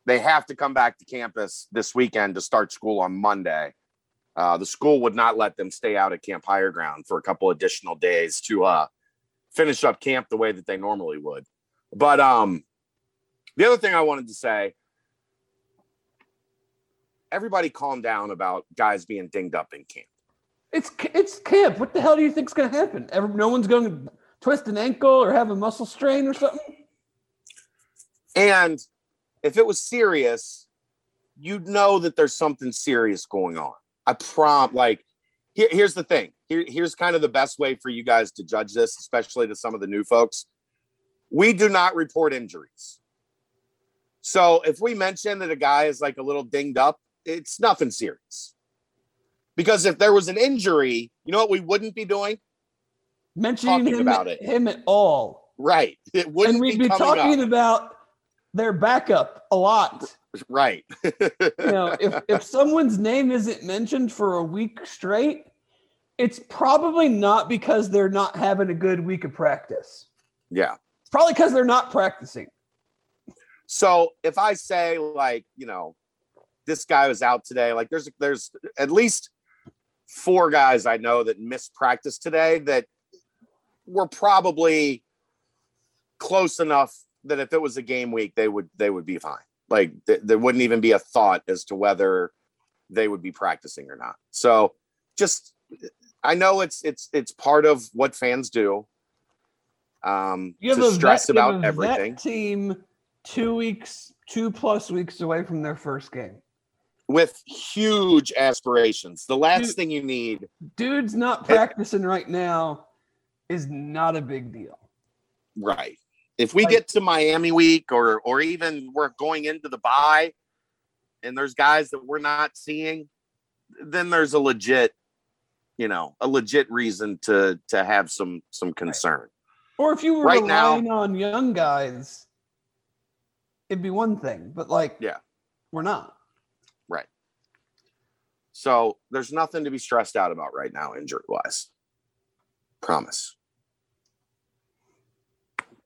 they have to come back to campus this weekend to start school on Monday. The school would not let them stay out at Camp Higher Ground for a couple additional days to finish up camp the way that they normally would. But the other thing I wanted to say, everybody calm down about guys being dinged up in camp. It's camp. What the hell do you think is going to happen? No one's going to twist an ankle or have a muscle strain or something? And if it was serious, you'd know that there's something serious going on. Here's the thing. Here's kind of the best way for you guys to judge this, especially to some of the new folks. We do not report injuries. So if we mention that a guy is like a little dinged up, it's nothing serious. Because if there was an injury, you know what we wouldn't be doing? Mentioning him at all. Right. It wouldn't be. And we'd be talking about their backup a lot. Right. If someone's name isn't mentioned for a week straight, it's probably not because they're not having a good week of practice. Yeah. It's probably because they're not practicing. So if I say like, this guy was out today, like there's at least four guys I know that missed practice today that were probably close enough that if it was a game week, they would be fine. Like there wouldn't even be a thought as to whether they would be practicing or not. So just, I know it's part of what fans do. To stress about everything. That team 2 plus weeks away from their first game with huge aspirations. The last thing you need. Dude's not practicing right now is not a big deal. Right. If we get to Miami week or even we're going into the bye and there's guys that we're not seeing, then there's a legit reason to have some concern. Right. Or if you were relying on young guys, it'd be one thing, but we're not. Right. So there's nothing to be stressed out about right now, injury-wise. Promise.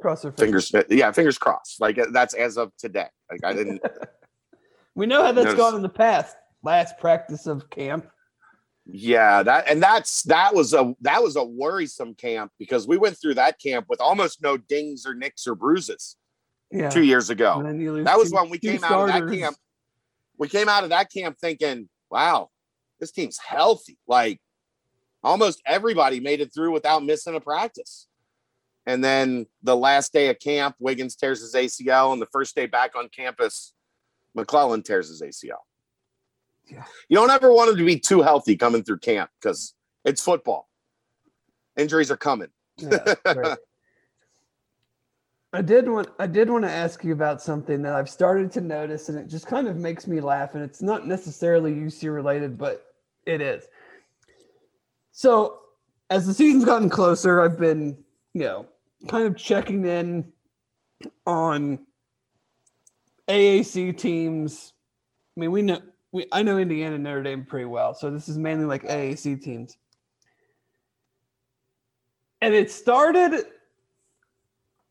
Cross our fingers. Fingers crossed. Like that's as of today. Like I didn't. We know how that's gone in the past. Last practice of camp. Yeah, that was a worrisome camp because we went through that camp with almost no dings or nicks or bruises. Yeah. 2 years ago. That was when we came out of that camp. We came out of that camp thinking, "Wow, this team's healthy." Like almost everybody made it through without missing a practice. And then the last day of camp, Wiggins tears his ACL. And the first day back on campus, McClellan tears his ACL. Yeah. You don't ever want him to be too healthy coming through camp because it's football. Injuries are coming. Yeah, right. I did want to ask you about something that I've started to notice, and it just kind of makes me laugh. And it's not necessarily UC related, but it is. So as the season's gotten closer, I've been, kind of checking in on AAC teams. I mean, I know Indiana and Notre Dame pretty well, so this is mainly like AAC teams. And it started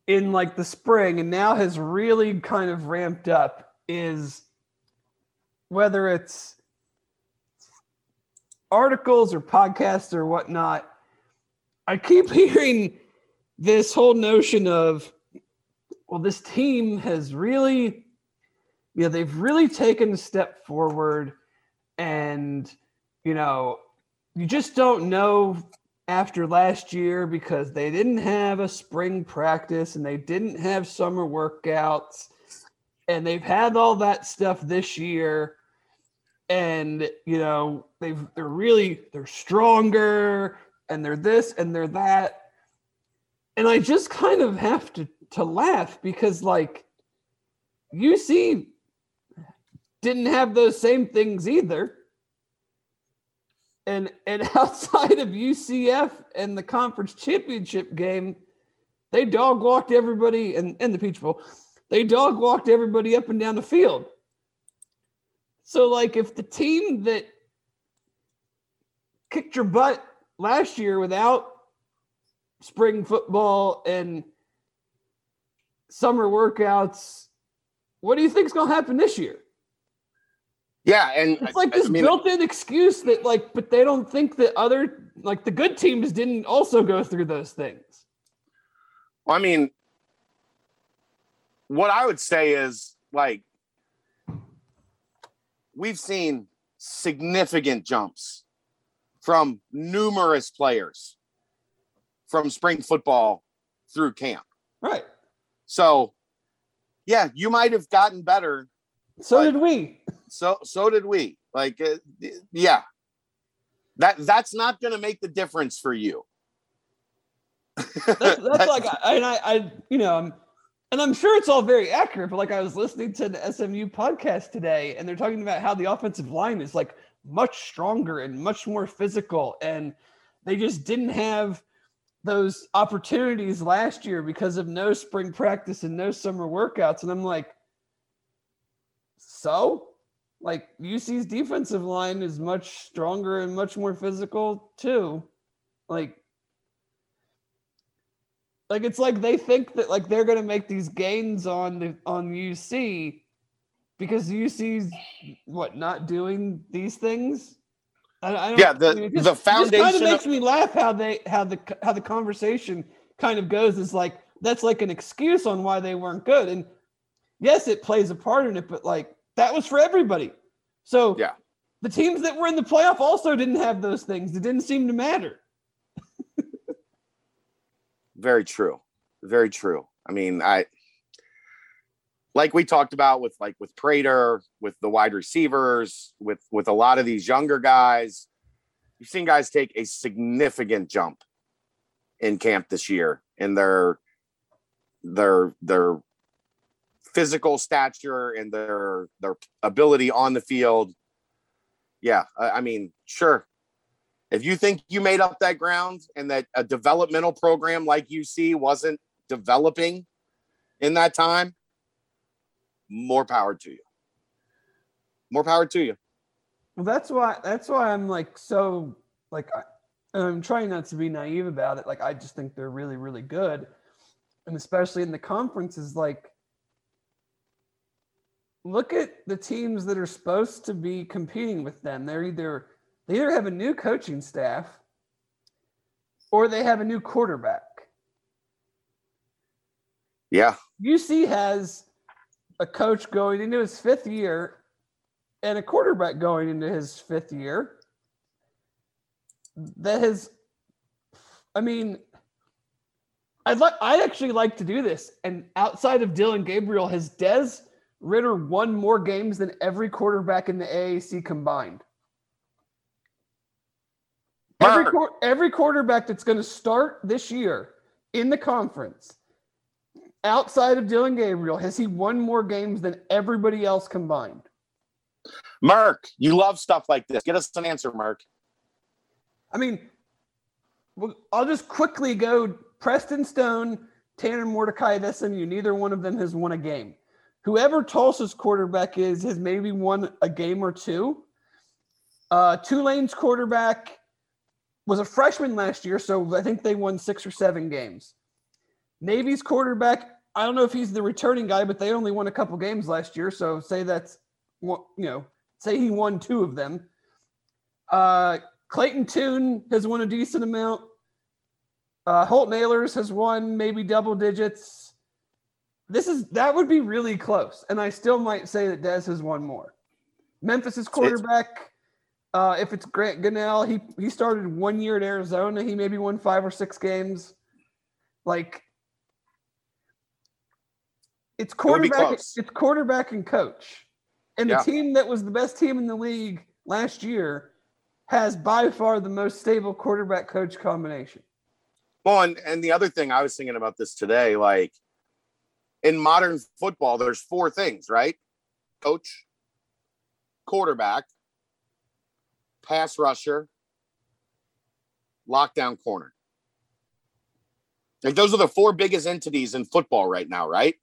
in the spring and now has really kind of ramped up is whether it's articles or podcasts or whatnot. I keep hearing this whole notion of, well, this team has really, they've really taken a step forward and, you just don't know after last year because they didn't have a spring practice and they didn't have summer workouts and they've had all that stuff this year. And, they're stronger and they're this and they're that. And I just kind of have to laugh because UC didn't have those same things either. And outside of UCF and the conference championship game, they dog walked everybody and the Peach Bowl. They dog walked everybody up and down the field. So, like, if the team that kicked your butt last year without spring football and summer workouts, what do you think is going to happen this year? Yeah, and it's like this built-in excuse that, like, but they don't think that other, like, the good teams didn't also go through those things. Well, I mean, what I would say is, like, we've seen significant jumps from numerous players from spring football through camp. Right. So, yeah, you might have gotten better. So did we. So did we. Like, yeah. That's not going to make the difference for you. that's like, I you know, I'm sure it's all very accurate, but like I was listening to the SMU podcast today, and they're talking about how the offensive line is like much stronger and much more physical, and they just didn't have those opportunities last year because of no spring practice and no summer workouts. And I'm like, so? Like, UC's defensive line is much stronger and much more physical too. Like it's like they think that like they're going to make these gains on UC because UC's not doing these things. I don't, yeah, the foundation kind of makes me laugh how the conversation kind of goes is like that's like an excuse on why they weren't good, and yes, it plays a part in it, but like that was for everybody. So yeah, the teams that were in the playoff also didn't have those things. It didn't seem to matter. Very true. Very true. I mean, I like we talked about with Prater, with the wide receivers, with a lot of these younger guys. You've seen guys take a significant jump in camp this year in their physical stature and their ability on the field. Yeah, I mean, sure. If you think you made up that ground and that a developmental program like UC wasn't developing in that time, more power to you. More power to you. Well, that's why I'm like so like I'm trying not to be naive about it. Like I just think they're really, really good, and especially in the conferences. Like, look at the teams that are supposed to be competing with them. They either have a new coaching staff or they have a new quarterback. Yeah. UC has a coach going into his fifth year and a quarterback going into his fifth year. That has, I mean, I'd actually like to do this. And outside of Dylan Gabriel, has Des Ridder won more games than every quarterback in the AAC combined? Every quarterback that's going to start this year in the conference, outside of Dylan Gabriel, has he won more games than everybody else combined? Mark, you love stuff like this. Get us an answer, Mark. I mean, I'll just quickly go Preston Stone, Tanner Mordecai at SMU. Neither one of them has won a game. Whoever Tulsa's quarterback is has maybe won a game or two. Tulane's quarterback was a freshman last year, so I think they won 6 or 7 games. Navy's quarterback, I don't know if he's the returning guy, but they only won a couple games last year, so say that's, you know, say he won 2 of them. Clayton Tune has won a decent amount. Holt Nailers has won maybe double digits. That would be really close, and I still might say that Des has won more. Memphis's quarterback... if it's Grant Gunnell, he started 1 year at Arizona. He maybe won 5 or 6 games. Like, it's quarterback. It's quarterback and coach, and yeah, the team that was the best team in the league last year has by far the most stable quarterback coach combination. Well, and the other thing I was thinking about this today, like in modern football, there's 4 things, right? Coach, quarterback, pass rusher, lockdown corner. Like, those are the four biggest entities in football right now, right?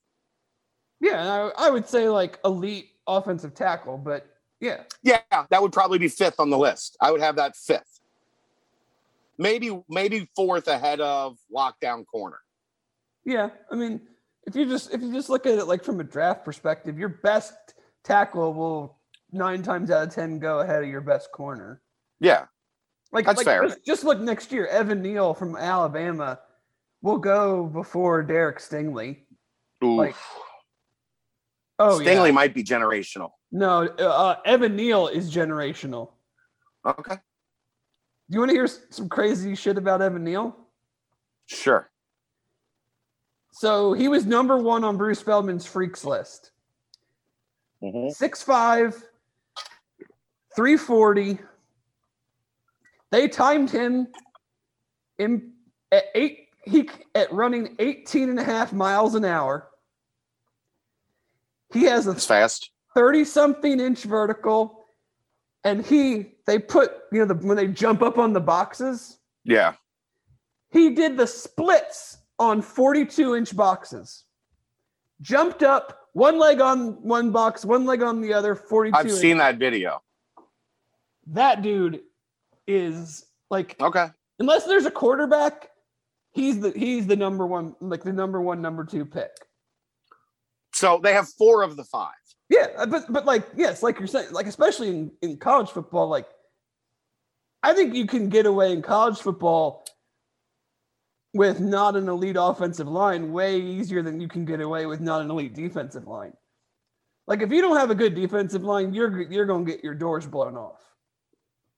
Yeah, and I would say, like, elite offensive tackle, but yeah. Yeah, that would probably be fifth on the list. I would have that fifth. Maybe fourth ahead of lockdown corner. Yeah, I mean, if you just look at it, like, from a draft perspective, your best tackle will 9 times out of 10 go ahead of your best corner. Yeah, that's fair. Just look next year. Evan Neal from Alabama will go before Derek Stingley. Oof. Stingley might be generational. No, Evan Neal is generational. Okay. Do you want to hear some crazy shit about Evan Neal? Sure. So he was number one on Bruce Feldman's freaks list. Mm-hmm. 6'5", 340. They timed him at running 18.5 miles an hour. He has a 30-something inch vertical, and they put, when they jump up on the boxes. Yeah. He did the splits on 42-inch boxes. Jumped up, one leg on one box, one leg on the other, 42. I've seen that video. That dude is like, okay. Unless there's a quarterback, he's the number one, like the number 2 pick. So they have 4 of the 5. Yeah, but like, yes, like you're saying, like, especially in college football, like, I think you can get away in college football with not an elite offensive line way easier than you can get away with not an elite defensive line. Like, if you don't have a good defensive line, you're going to get your doors blown off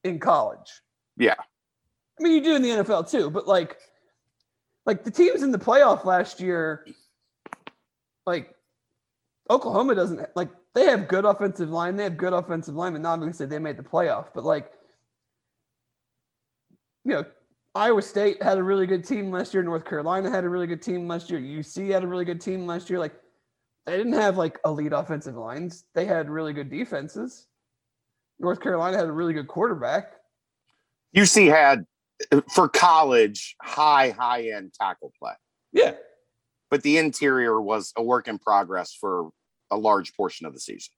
in college. Yeah. I mean, you do in the NFL too, but like the teams in the playoff last year, like Oklahoma doesn't, like, they have good offensive line. They have good offensive linemen. Not obviously they made the playoff, but like, Iowa State had a really good team last year. North Carolina had a really good team last year. UC had a really good team last year. Like, they didn't have like elite offensive lines. They had really good defenses. North Carolina had a really good quarterback. UC had, for college, high end tackle play. Yeah. But the interior was a work in progress for a large portion of the season.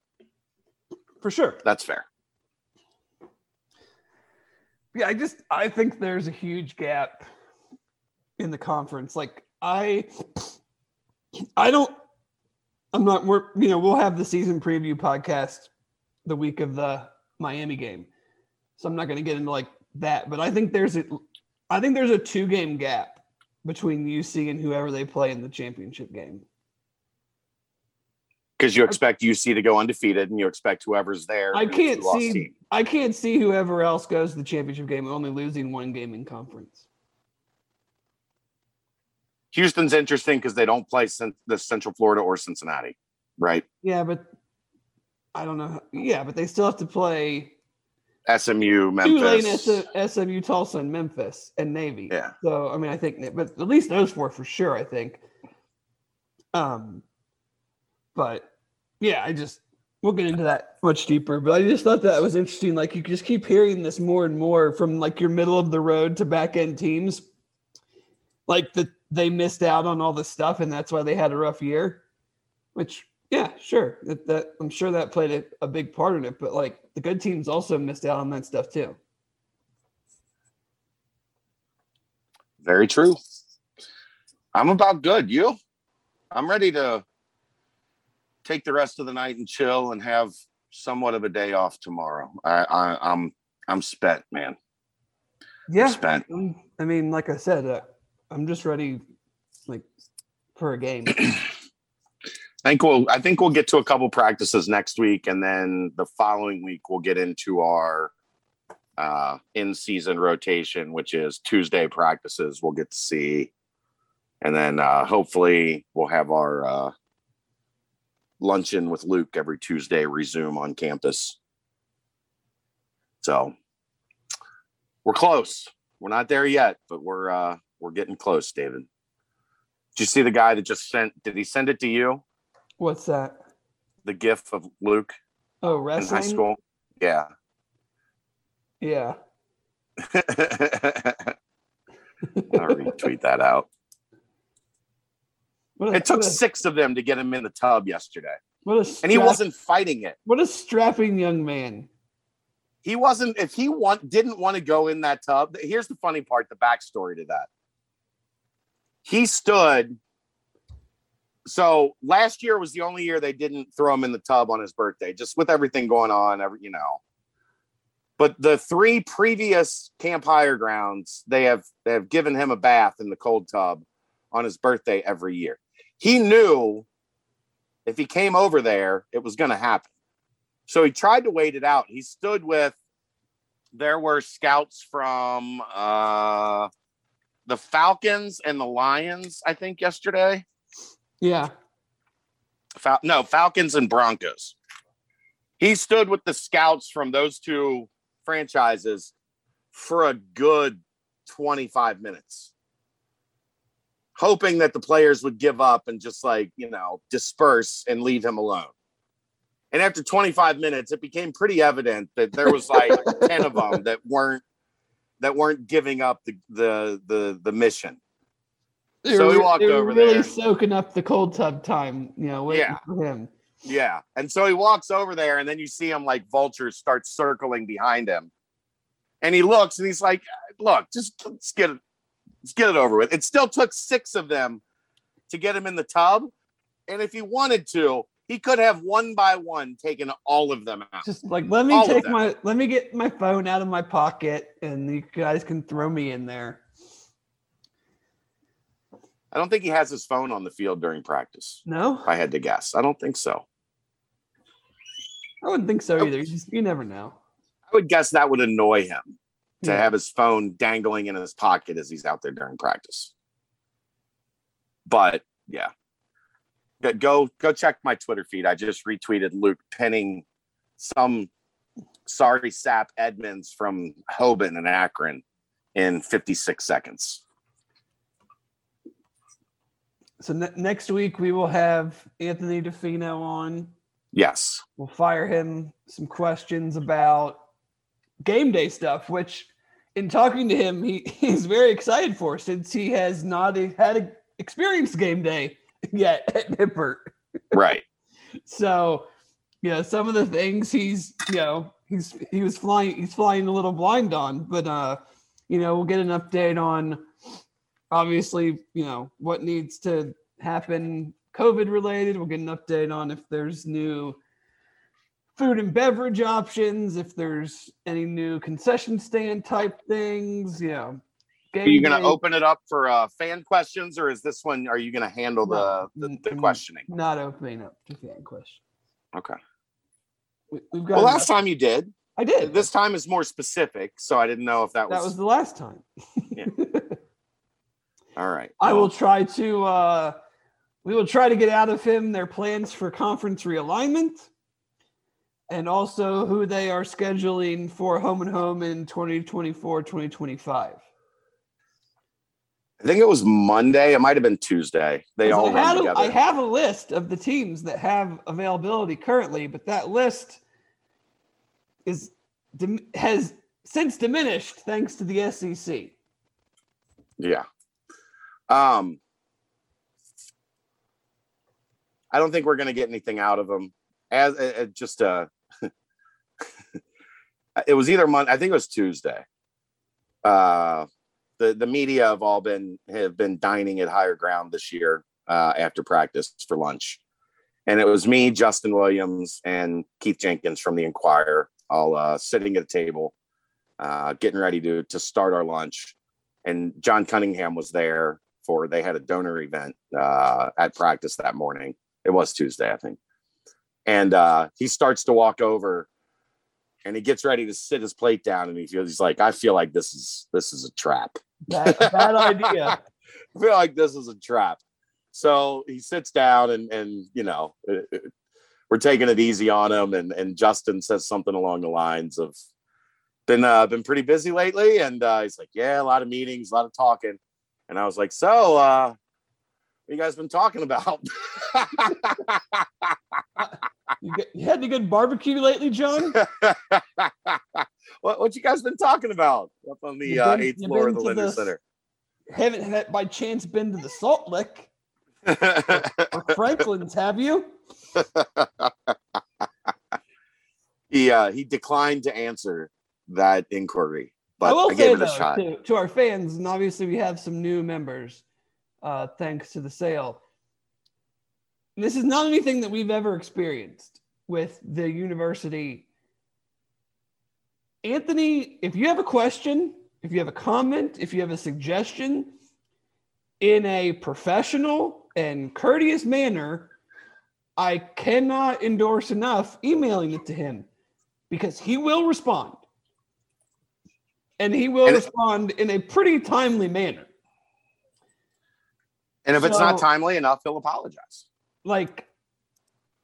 For sure. That's fair. Yeah, I think there's a huge gap in the conference. Like, we'll have the season preview podcast the week of the Miami game. So I'm not going to get into like that, but I think there's a 2-game gap between UC and whoever they play in the championship game. Because you expect UC to go undefeated, and you expect whoever's there. I can't see whoever else goes to the championship game only losing one game in conference. Houston's interesting because they don't play the Central Florida or Cincinnati, right? Yeah, but I don't know. Yeah, but they still have to play SMU, Memphis, Tulane, SMU, Tulsa, and Memphis, and Navy. Yeah. So I mean, I think, but at least those 4 for sure. I think. But yeah, we'll get into that much deeper, but I just thought that was interesting. Like, you just keep hearing this more and more from like your middle of the road to back end teams, like that they missed out on all this stuff, and that's why they had a rough year, which, yeah, sure. That I'm sure that played a big part in it, but like the good teams also missed out on that stuff too. Very true. I'm about good. You? I'm ready to take the rest of the night and chill and have somewhat of a day off tomorrow. I'm spent, man. Yeah. I'm spent. I mean, like I said, I'm just ready like for a game. I think we'll get to a couple practices next week. And then the following week we'll get into our in-season rotation, which is Tuesday practices. We'll get to see. And then hopefully we'll have our, luncheon with Luke every Tuesday resume on campus. So we're close. We're not there yet, but we're getting close, David. Did you see the guy that just did he send it to you? What's that? The gif of Luke. Oh, wrestling? In high school. Yeah. Yeah. I'll retweet that out. It took six of them to get him in the tub yesterday. And he wasn't fighting it. What a strapping young man. He wasn't – if he didn't want to go in that tub – here's the funny part, the backstory to that. He stood – so last year was the only year they didn't throw him in the tub on his birthday, just with everything going on, you know. But the three previous Camp Higher Grounds, they have given him a bath in the cold tub on his birthday every year. He knew if he came over there, it was going to happen. So he tried to wait it out. He stood with, there were scouts from the Falcons and the Lions, I think, yesterday. Yeah. Falcons and Broncos. He stood with the scouts from those two franchises for a good 25 minutes, hoping that the players would give up and just disperse and leave him alone. And after 25 minutes, it became pretty evident that there was 10 of them that weren't giving up the mission. So he walked over there. They were really soaking up the cold tub time, waiting for him. Yeah. And so he walks over there, and then you see him like vultures start circling behind him. And he looks and he's like, look, just let's get it over with. It still took six of them to get him in the tub. And if he wanted to, he could have one by one taken all of them out. Just let me get my phone out of my pocket and you guys can throw me in there. I don't think he has his phone on the field during practice. No? If I had to guess. I don't think so. I wouldn't think so either. You never know. I would guess that would annoy him to have his phone dangling in his pocket as he's out there during practice. But, yeah. Go check my Twitter feed. I just retweeted Luke pinning some sorry sap Edmonds from Hoban and Akron in 56 seconds. So next week we will have Anthony DeFino on. Yes. We'll fire him some questions about game day stuff, which in talking to him, he's very excited for since he has not had experienced game day yet at Nippert. Right. So, some of the things he's flying a little blind on, but, we'll get an update on obviously, what needs to happen COVID related. We'll get an update on if there's new food and beverage options, if there's any new concession stand type things. Are you going to open it up for fan questions, or is this one, are you going to handle the questioning? Not opening up to fan questions. Okay. We've got last time you did. I did. This time is more specific, so I didn't know if that was. That was the last time. Yeah. All right. I will try to we will try to get out of him their plans for conference realignment and also who they are scheduling for home and home in 2024, 2025. I think it was Monday. It might have been Tuesday. They all ran together. I have a list of the teams that have availability currently, but that list has since diminished thanks to the SEC. Yeah. I don't think we're going to get anything out of them. It was either Monday. I think it was Tuesday. The media have been dining at Higher Ground this year after practice for lunch, and it was me, Justin Williams, and Keith Jenkins from the Inquirer all sitting at a table, getting ready to start our lunch. And John Cunningham was there they had a donor event at practice that morning. It was Tuesday, I think. And he starts to walk over and he gets ready to sit his plate down. And he's like, I feel like this is a trap. Bad idea. I feel like this is a trap. So he sits down and we're taking it easy on him. And Justin says something along the lines of, been pretty busy lately, and he's like, yeah, a lot of meetings, a lot of talking. And I was like, so What you guys been talking about? You had any good barbecue lately, John? What you guys been talking about up on the 8th floor of the Linder Center? Haven't had, by chance, been to the Salt Lick or Franklin's, have you? He declined to answer that inquiry, but I gave it a shot. To our fans, and obviously we have some new members thanks to the sale. This is not anything that we've ever experienced with the university. Anthony, if you have a question, if you have a comment, if you have a suggestion, in a professional and courteous manner, I cannot endorse enough emailing it to him, because he will respond. And he will respond in a pretty timely manner. And if it's not timely enough, he'll apologize. Like,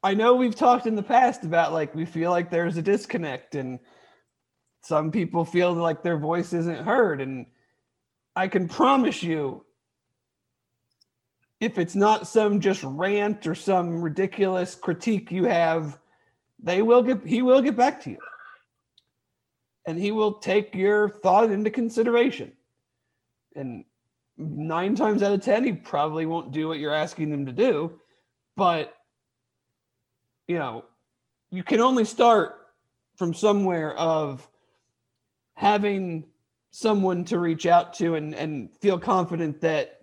I know we've talked in the past about, like, we feel like there's a disconnect and some people feel like their voice isn't heard. And I can promise you, if it's not some just rant or some ridiculous critique you have, he will get back to you. And he will take your thought into consideration. And 9 times out of 10, he probably won't do what you're asking him to do. But, you know, you can only start from somewhere of having someone to reach out to and feel confident that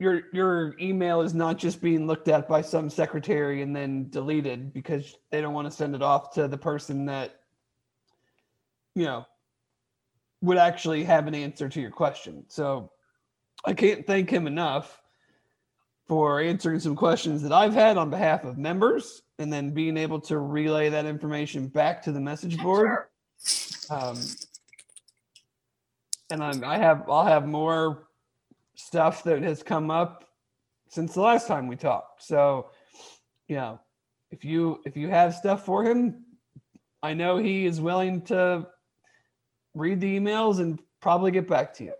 your email is not just being looked at by some secretary and then deleted because they don't want to send it off to the person that, you know, would actually have an answer to your question. So I can't thank him enough for answering some questions that I've had on behalf of members and then being able to relay that information back to the message board. And I'll have more stuff that has come up since the last time we talked. So, you know, if you have stuff for him, I know he is willing to read the emails and probably get back to you.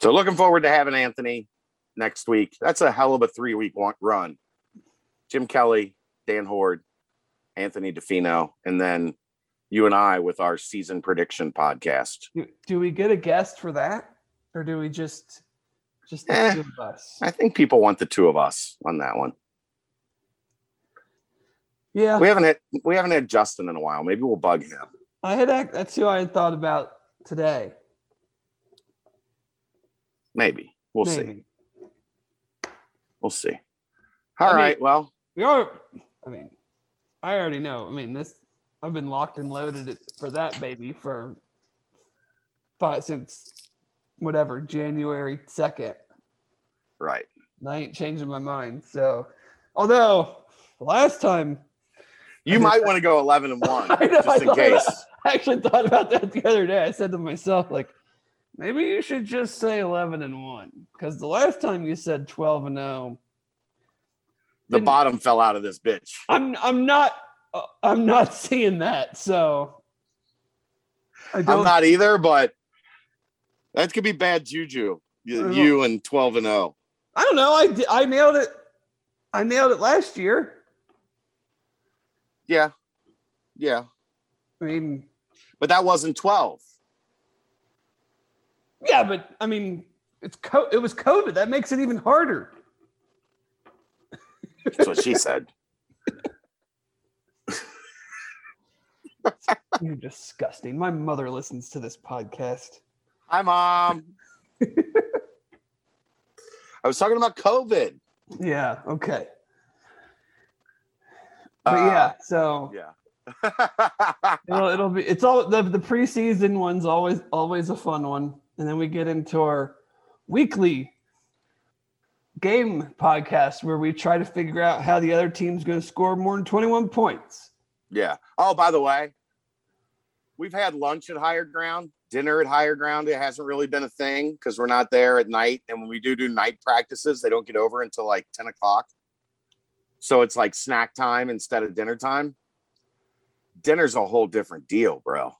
So looking forward to having Anthony next week. That's a hell of a 3-week run. Jim Kelly, Dan Hoard, Anthony DeFino, and then you and I with our season prediction podcast. Do we get a guest for that? Or do we just the two of us? I think people want the two of us on that one. Yeah. We haven't had Justin in a while. Maybe we'll bug him. That's who I had thought about today. Maybe. We'll see. We'll see. All right. Well, I already know. I mean, I've been locked and loaded for that baby since whatever, January 2nd. Right. And I ain't changing my mind. So, although last time, you might want to go 11-1 just in case. I actually thought about that the other day. I said to myself, like, maybe you should just say 11-1 because the last time you said 12-0, the bottom fell out of this bitch. I'm not seeing that. So I'm not either. But that could be bad juju. You and 12-0. I don't know. I nailed it. I nailed it last year. Yeah. I mean, but that wasn't 12. Yeah, but I mean, it was COVID. That makes it even harder. That's what she said. You're disgusting. My mother listens to this podcast. Hi, Mom. I was talking about COVID. Yeah. Okay. But yeah, so yeah, it'll be. It's all the preseason one's always a fun one, and then we get into our weekly game podcast where we try to figure out how the other team's going to score more than 21 points. Yeah. Oh, by the way, we've had lunch at Higher Ground, dinner at Higher Ground. It hasn't really been a thing because we're not there at night, and when we do night practices, they don't get over until like 10 o'clock. So it's like snack time instead of dinner time. Dinner's a whole different deal, bro.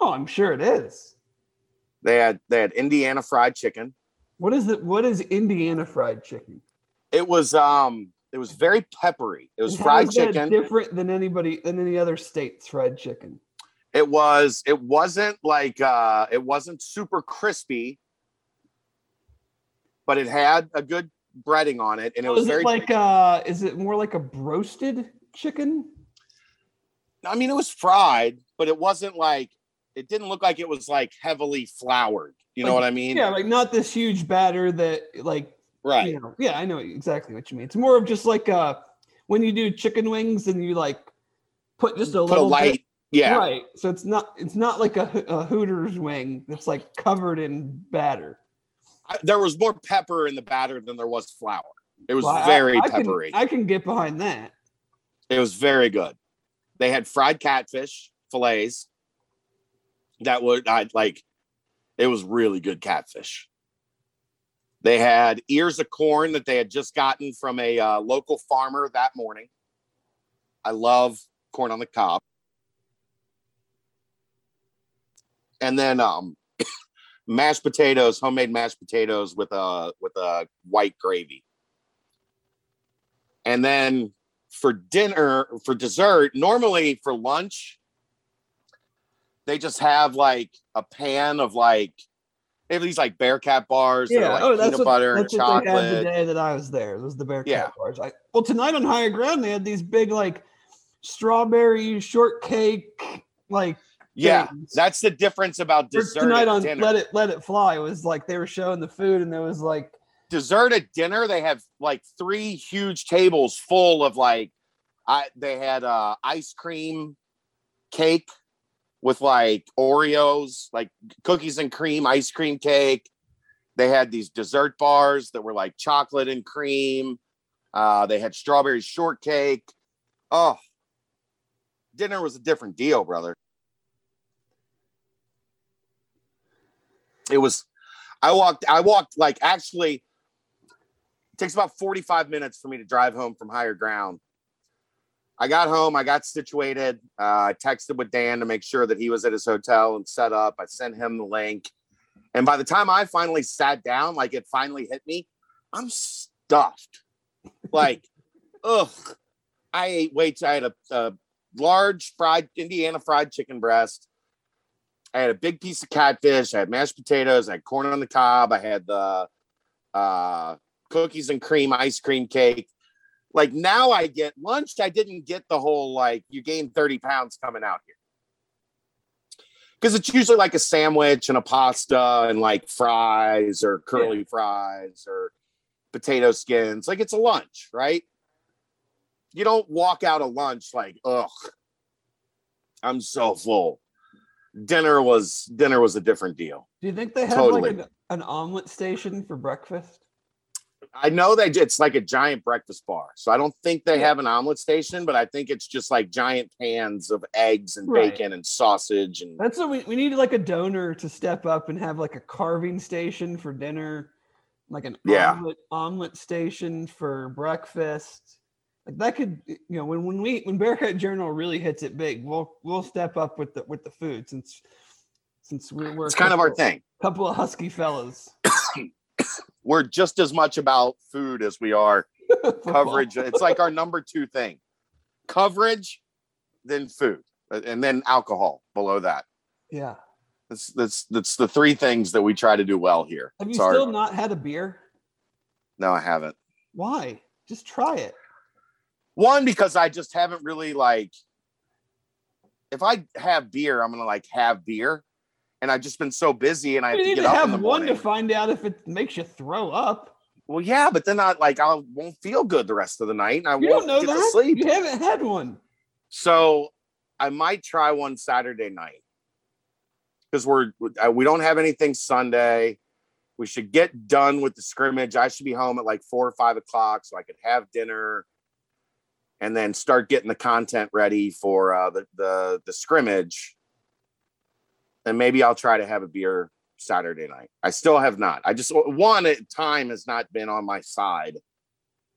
Oh, I'm sure it is. They had Indiana fried chicken. What is it? What is Indiana fried chicken? It was very peppery. It was fried chicken. Different than anybody than any other state's fried chicken. It was. It wasn't like. It wasn't super crispy, but it had a good breading on it, and it was very. Is it more like a broasted chicken? I mean, it was fried, but it wasn't like. It didn't look like it was like heavily floured. You know what I mean? Yeah, like not this huge batter that like. Right. You know, yeah, I know exactly what you mean. It's more of just like when you do chicken wings and you like put just a little light. Bit, yeah. Right. So it's not like a Hooters wing that's like covered in batter. There was more pepper in the batter than there was flour. It was very peppery. I can get behind that. It was very good. They had fried catfish fillets. It was really good catfish. They had ears of corn that they had just gotten from a local farmer that morning. I love corn on the cob. And then mashed potatoes, homemade mashed potatoes with a white gravy. And then for dessert, normally for lunch, they just have like a pan of like, they have these like Bearcat bars, yeah. Like peanut butter and chocolate. That's what they had the day that I was there. It was the Bearcat bars. Well, tonight on Higher Ground, they had these big like strawberry shortcake like. Yeah, things. That's the difference about dessert tonight on dinner. Let It Fly. It was like they were showing the food, and there was like dessert at dinner. They have like three huge tables full of like, they had ice cream cake. With like Oreos, like cookies and cream, ice cream cake. They had these dessert bars that were like chocolate and cream. They had strawberry shortcake. Oh, dinner was a different deal, brother. It was, I walked like actually, it takes about 45 minutes for me to drive home from Higher Ground. I got home. I got situated. I texted with Dan to make sure that he was at his hotel and set up. I sent him the link. And by the time I finally sat down, like it finally hit me, I'm stuffed. Like, ugh. I had a large Indiana fried chicken breast. I had a big piece of catfish. I had mashed potatoes. I had corn on the cob. I had the cookies and cream ice cream cake. Like now I get lunch. I didn't get the whole, like you gain 30 pounds coming out here. Cause it's usually like a sandwich and a pasta and like fries or curly fries or potato skins. Like it's a lunch, right? You don't walk out of lunch like, ugh, I'm so full. Dinner was a different deal. Do you think they have like an omelet station for breakfast? I know that it's like a giant breakfast bar. So I don't think they have an omelet station, but I think it's just like giant pans of eggs and bacon and sausage. And that's what we need like a donor to step up and have like a carving station for dinner, like an omelet station for breakfast. Like that could, you know, when Bearcat Journal really hits it big, we'll step up with the food since we're kind of our thing. Couple of husky fellas. We're just as much about food as we are coverage. It's like our number two thing, coverage, then food, and then alcohol below that. Yeah. That's the three things that we try to do well here. Have you still not had a beer? No, I haven't. Why? Just try it. One, because I just haven't really like, if I have beer, I'm going to like have beer. And I've just been so busy, and I have to get up in the morning. You need to have one to find out if it makes you throw up. Well, yeah, but then I won't feel good the rest of the night, and I won't get to sleep. You haven't had one, so I might try one Saturday night because we don't have anything Sunday. We should get done with the scrimmage. I should be home at like 4 or 5 o'clock so I could have dinner, and then start getting the content ready for the scrimmage. And maybe I'll try to have a beer Saturday night. I still have not. I just time has not been on my side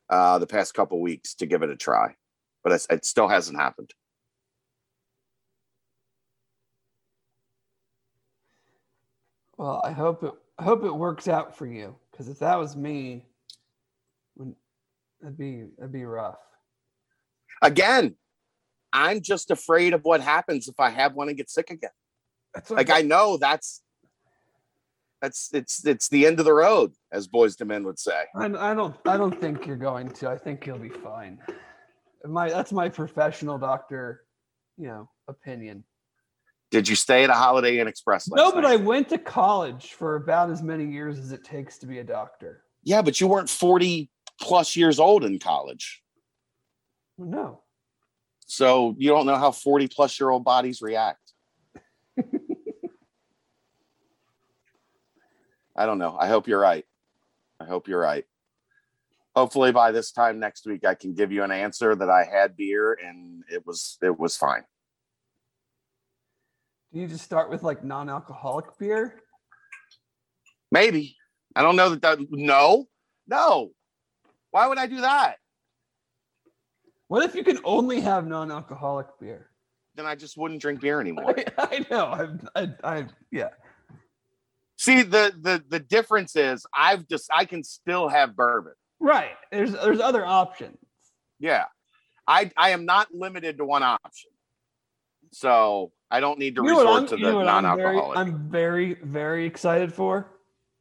the past couple weeks to give it a try, but it still hasn't happened. Well, I hope it. I hope it works out for you, because if that was me, that'd be rough. Again, I'm just afraid of what happens if I have one and get sick again. I know it's the end of the road, as Boys to Men would say. I don't think you're going to. I think you'll be fine. That's my professional doctor, opinion. Did you stay at a Holiday Inn Express last night? No, but I went to college for about as many years as it takes to be a doctor. Yeah, but you weren't 40 plus years old in college. No. So you don't know how 40 plus year old bodies react. I don't know. I hope you're right. Hopefully by this time next week, I can give you an answer that I had beer and it was fine. Do you just start with like non-alcoholic beer? Maybe. I don't know that. No. Why would I do that? What if you could only have non-alcoholic beer? Then I just wouldn't drink beer anymore. I know. Yeah. See, the difference is I can still have bourbon. Right. There's other options. Yeah. I am not limited to one option. So I don't need to resort to the non-alcoholic. I'm very, very excited for,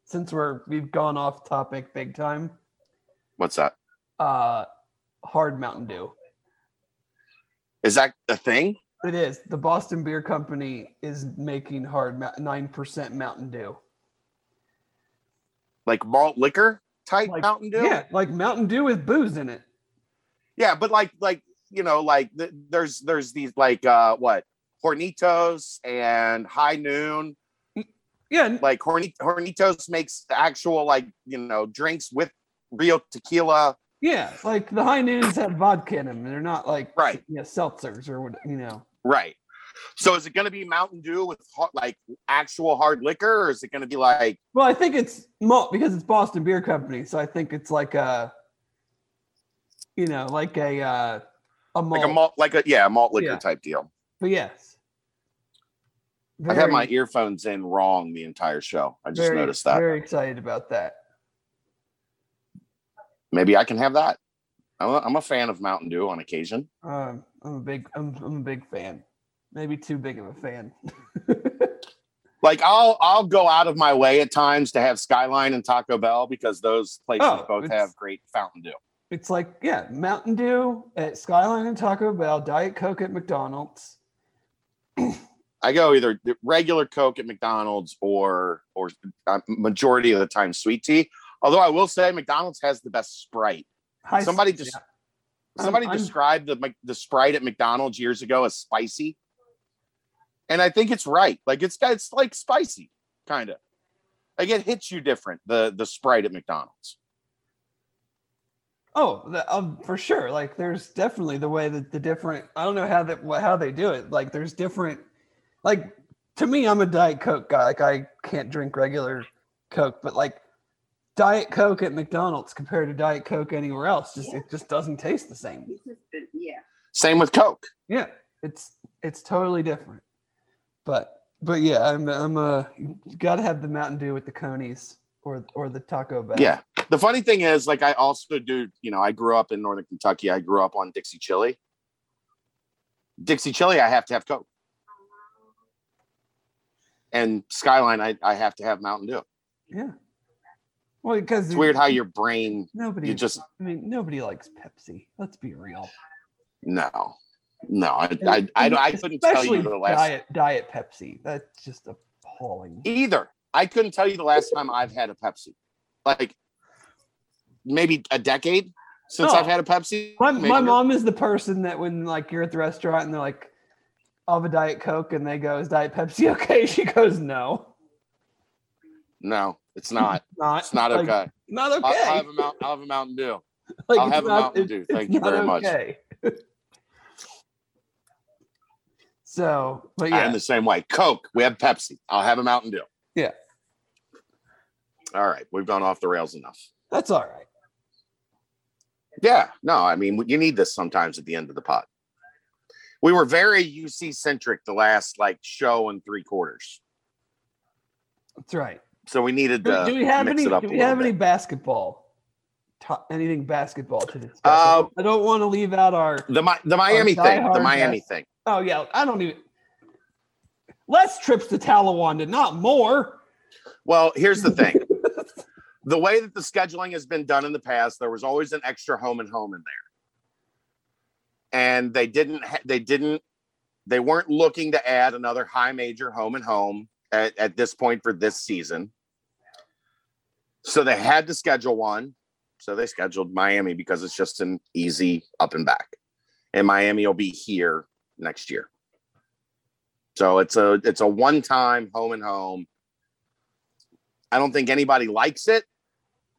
since we've gone off topic big time. What's that? Hard Mountain Dew. Is that a thing? It is. The Boston Beer Company is making hard 9% Mountain Dew. Like malt liquor type Mountain Dew? Yeah, like Mountain Dew with booze in it. Yeah, but there's these Hornitos and High Noon. Yeah. Like Hornitos makes actual drinks with real tequila. Yeah, like the High Noons have vodka in them, and they're not like seltzers or . Right. So is it going to be Mountain Dew with actual hard liquor, or is it going to be like? Well, I think it's malt because it's Boston Beer Company, so I think it's like a malt, malt liquor type deal. But yes, I had my earphones in wrong the entire show. I just noticed that. Very excited about that. Maybe I can have that. I'm a fan of Mountain Dew on occasion. I'm a big fan. Maybe too big of a fan. I'll go out of my way at times to have Skyline and Taco Bell because those places both have great Fountain Dew. It's Mountain Dew at Skyline and Taco Bell, Diet Coke at McDonald's. I go either regular Coke at McDonald's or majority of the time sweet tea. Although I will say McDonald's has the best Sprite. Somebody described the Sprite at McDonald's years ago as spicy. And I think it's right. It's like spicy, kind of. It hits you different, the Sprite at McDonald's. Oh, for sure. There's definitely the way that the different, I don't know how they do it. There's different, to me, I'm a Diet Coke guy. I can't drink regular Coke, but Diet Coke at McDonald's compared to Diet Coke anywhere else, it just doesn't taste the same. Yeah. Same with Coke. Yeah, it's totally different. But yeah, I'm you gotta have the Mountain Dew with the Conies or the Taco Bell. Yeah. The funny thing is, I also do. I grew up in Northern Kentucky. I grew up on Dixie chili. Dixie chili, I have to have Coke. And Skyline, I have to have Mountain Dew. Yeah. Well, because it's weird how your brain. Nobody likes Pepsi. Let's be real. No, I couldn't tell you the last diet Pepsi. That's just appalling. Either I couldn't tell you the last time I've had a Pepsi. Maybe a decade since I've had a Pepsi. My mom is the person that when you're at the restaurant and they're like, "I'll have a Diet Coke," and they go, "Is Diet Pepsi okay?" She goes, "No." No. It's not okay. Not okay. I'll have a Mountain Dew. I'll have a Mountain Dew. Thank you very much. So, but yeah. I am the same way. Coke. We have Pepsi. I'll have a Mountain Dew. Yeah. All right. We've gone off the rails enough. That's all right. Yeah. No, I mean, you need this sometimes at the end of the pod. We were very UC centric the last show and three quarters. That's right. So we needed to do we have any basketball? Anything basketball to discuss? I don't want to leave out the Miami thing. The Miami thing. Oh yeah, I don't even. Less trips to Talawanda, not more. Well, here's the thing. The way that the scheduling has been done in the past, there was always an extra home and home in there. And they weren't looking to add another high major home and home at this point for this season. So they had to schedule one. So they scheduled Miami because it's just an easy up and back. And Miami will be here next year. So it's a one-time home and home. I don't think anybody likes it,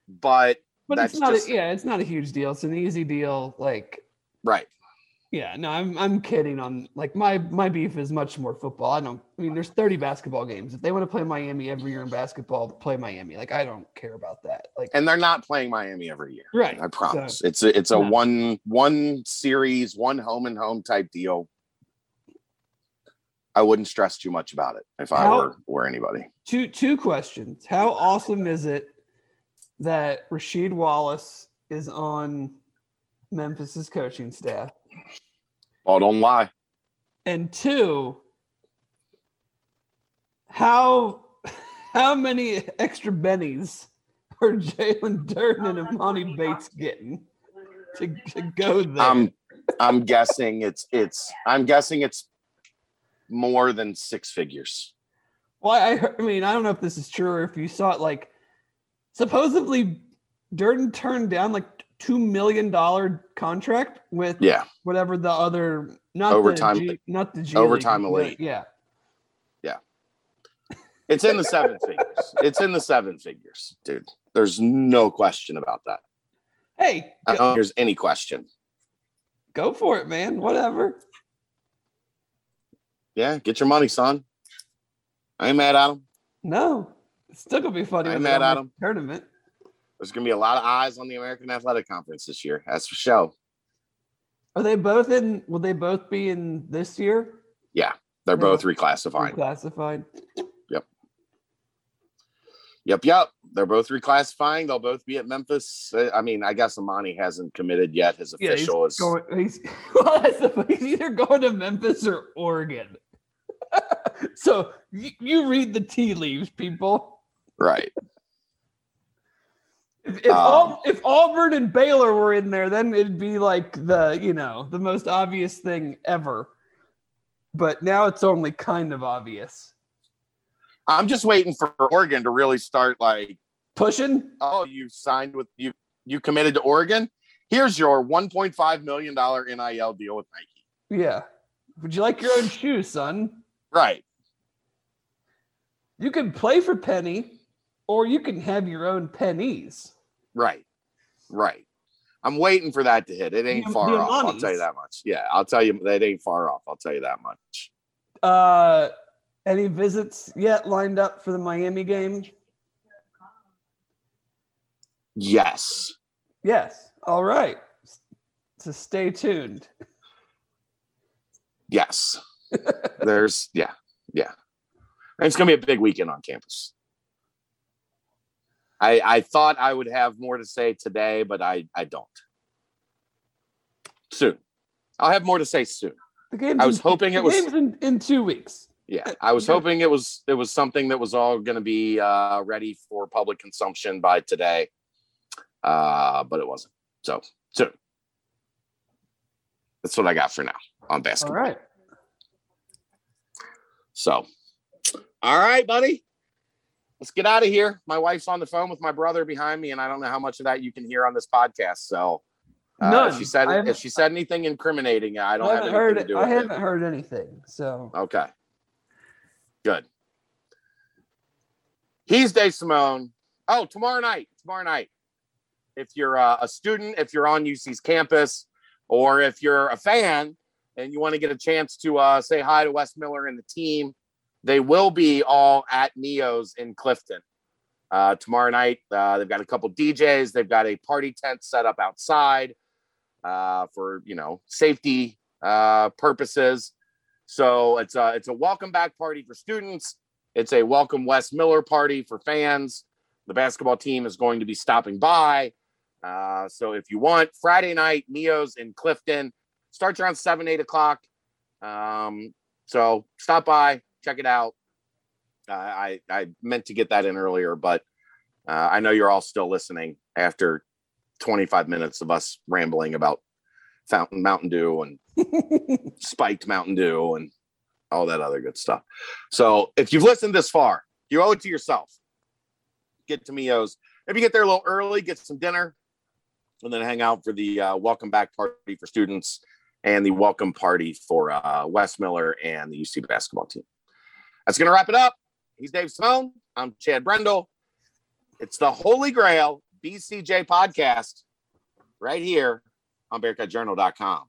but that's it's not a huge deal. It's an easy deal, like right. Yeah, no, I'm kidding. On like my beef is much more football. I mean, there's 30 basketball games. If they want to play Miami every year in basketball, play Miami. Like I don't care about that. Like, and they're not playing Miami every year, right? I promise. So, it's a one series, one home and home type deal. I wouldn't stress too much about it if I were anybody. Two questions. How awesome is it that Rasheed Wallace is on Memphis's coaching staff? Oh, don't lie. And two, how many extra bennies are Jalen Durden and Imani Bates getting to go there? I'm guessing it's more than six figures. Well, I mean, I don't know if this is true or if you saw it. Like, supposedly, Durden turned down like $2 million contract with whatever the other overtime elite. Yeah. It's in the seven figures. It's in the seven figures, dude. There's no question about that. Hey, I don't think there's any question. Go for it, man. Whatever. Yeah, get your money, son. I ain't mad at him. No, it's still gonna be funny. I ain't mad at him. Tournament. There's gonna be a lot of eyes on the American Athletic Conference this year. That's for sure. Are they both in? Will they both be in this year? Yeah, they're both reclassifying. Reclassified. Yep. They're both reclassifying. They'll both be at Memphis. I mean, I guess Imani hasn't committed yet. His official he's either going to Memphis or Oregon. So you read the tea leaves, people. Right. If Auburn and Baylor were in there, then it'd be like the most obvious thing ever. But now it's only kind of obvious. I'm just waiting for Oregon to really start like pushing. Oh, you signed with you committed to Oregon. Here's your $1.5 million NIL deal with Nike. Yeah. Would you like your own shoe, son? Right. You can play for penny, or you can have your own pennies. Right. I'm waiting for that to hit. It ain't far off. Monies. I'll tell you that much. Yeah, I'll tell you that ain't far off. I'll tell you that much. Any visits yet lined up for the Miami game? Yes. All right. So stay tuned. Yes. There's, yeah. And it's going to be a big weekend on campus. I thought I would have more to say today, but I don't. Soon. I'll have more to say soon. The game's in 2 weeks. Yeah, I was hoping it was something that was all going to be ready for public consumption by today, but it wasn't. So that's what I got for now on basketball. All right. So, all right, buddy, let's get out of here. My wife's on the phone with my brother behind me, and I don't know how much of that you can hear on this podcast. So, none. If she said anything incriminating, I haven't heard anything. So okay. Good. He's Dave Simone. Oh, tomorrow night. If you're a student, if you're on UC's campus, or if you're a fan and you want to get a chance to say hi to Wes Miller and the team, they will be all at Neo's in Clifton tomorrow night. They've got a couple DJs. They've got a party tent set up outside for safety purposes. So it's a welcome back party for students. It's a welcome Wes Miller party for fans. The basketball team is going to be stopping by. So if you want, Friday night, Neo's in Clifton. Starts around 7, 8 o'clock. So stop by, check it out. I meant to get that in earlier, but I know you're all still listening after 25 minutes of us rambling about Mountain Dew and spiked Mountain Dew and all that other good stuff. So if you've listened this far, you owe it to yourself. Get to Mio's. Maybe get there a little early, get some dinner, and then hang out for the welcome back party for students and the welcome party for Wes Miller and the UC basketball team. That's going to wrap it up. He's Dave Simone. I'm Chad Brendel. It's the Holy Grail BCJ podcast right here on BearcatJournal.com.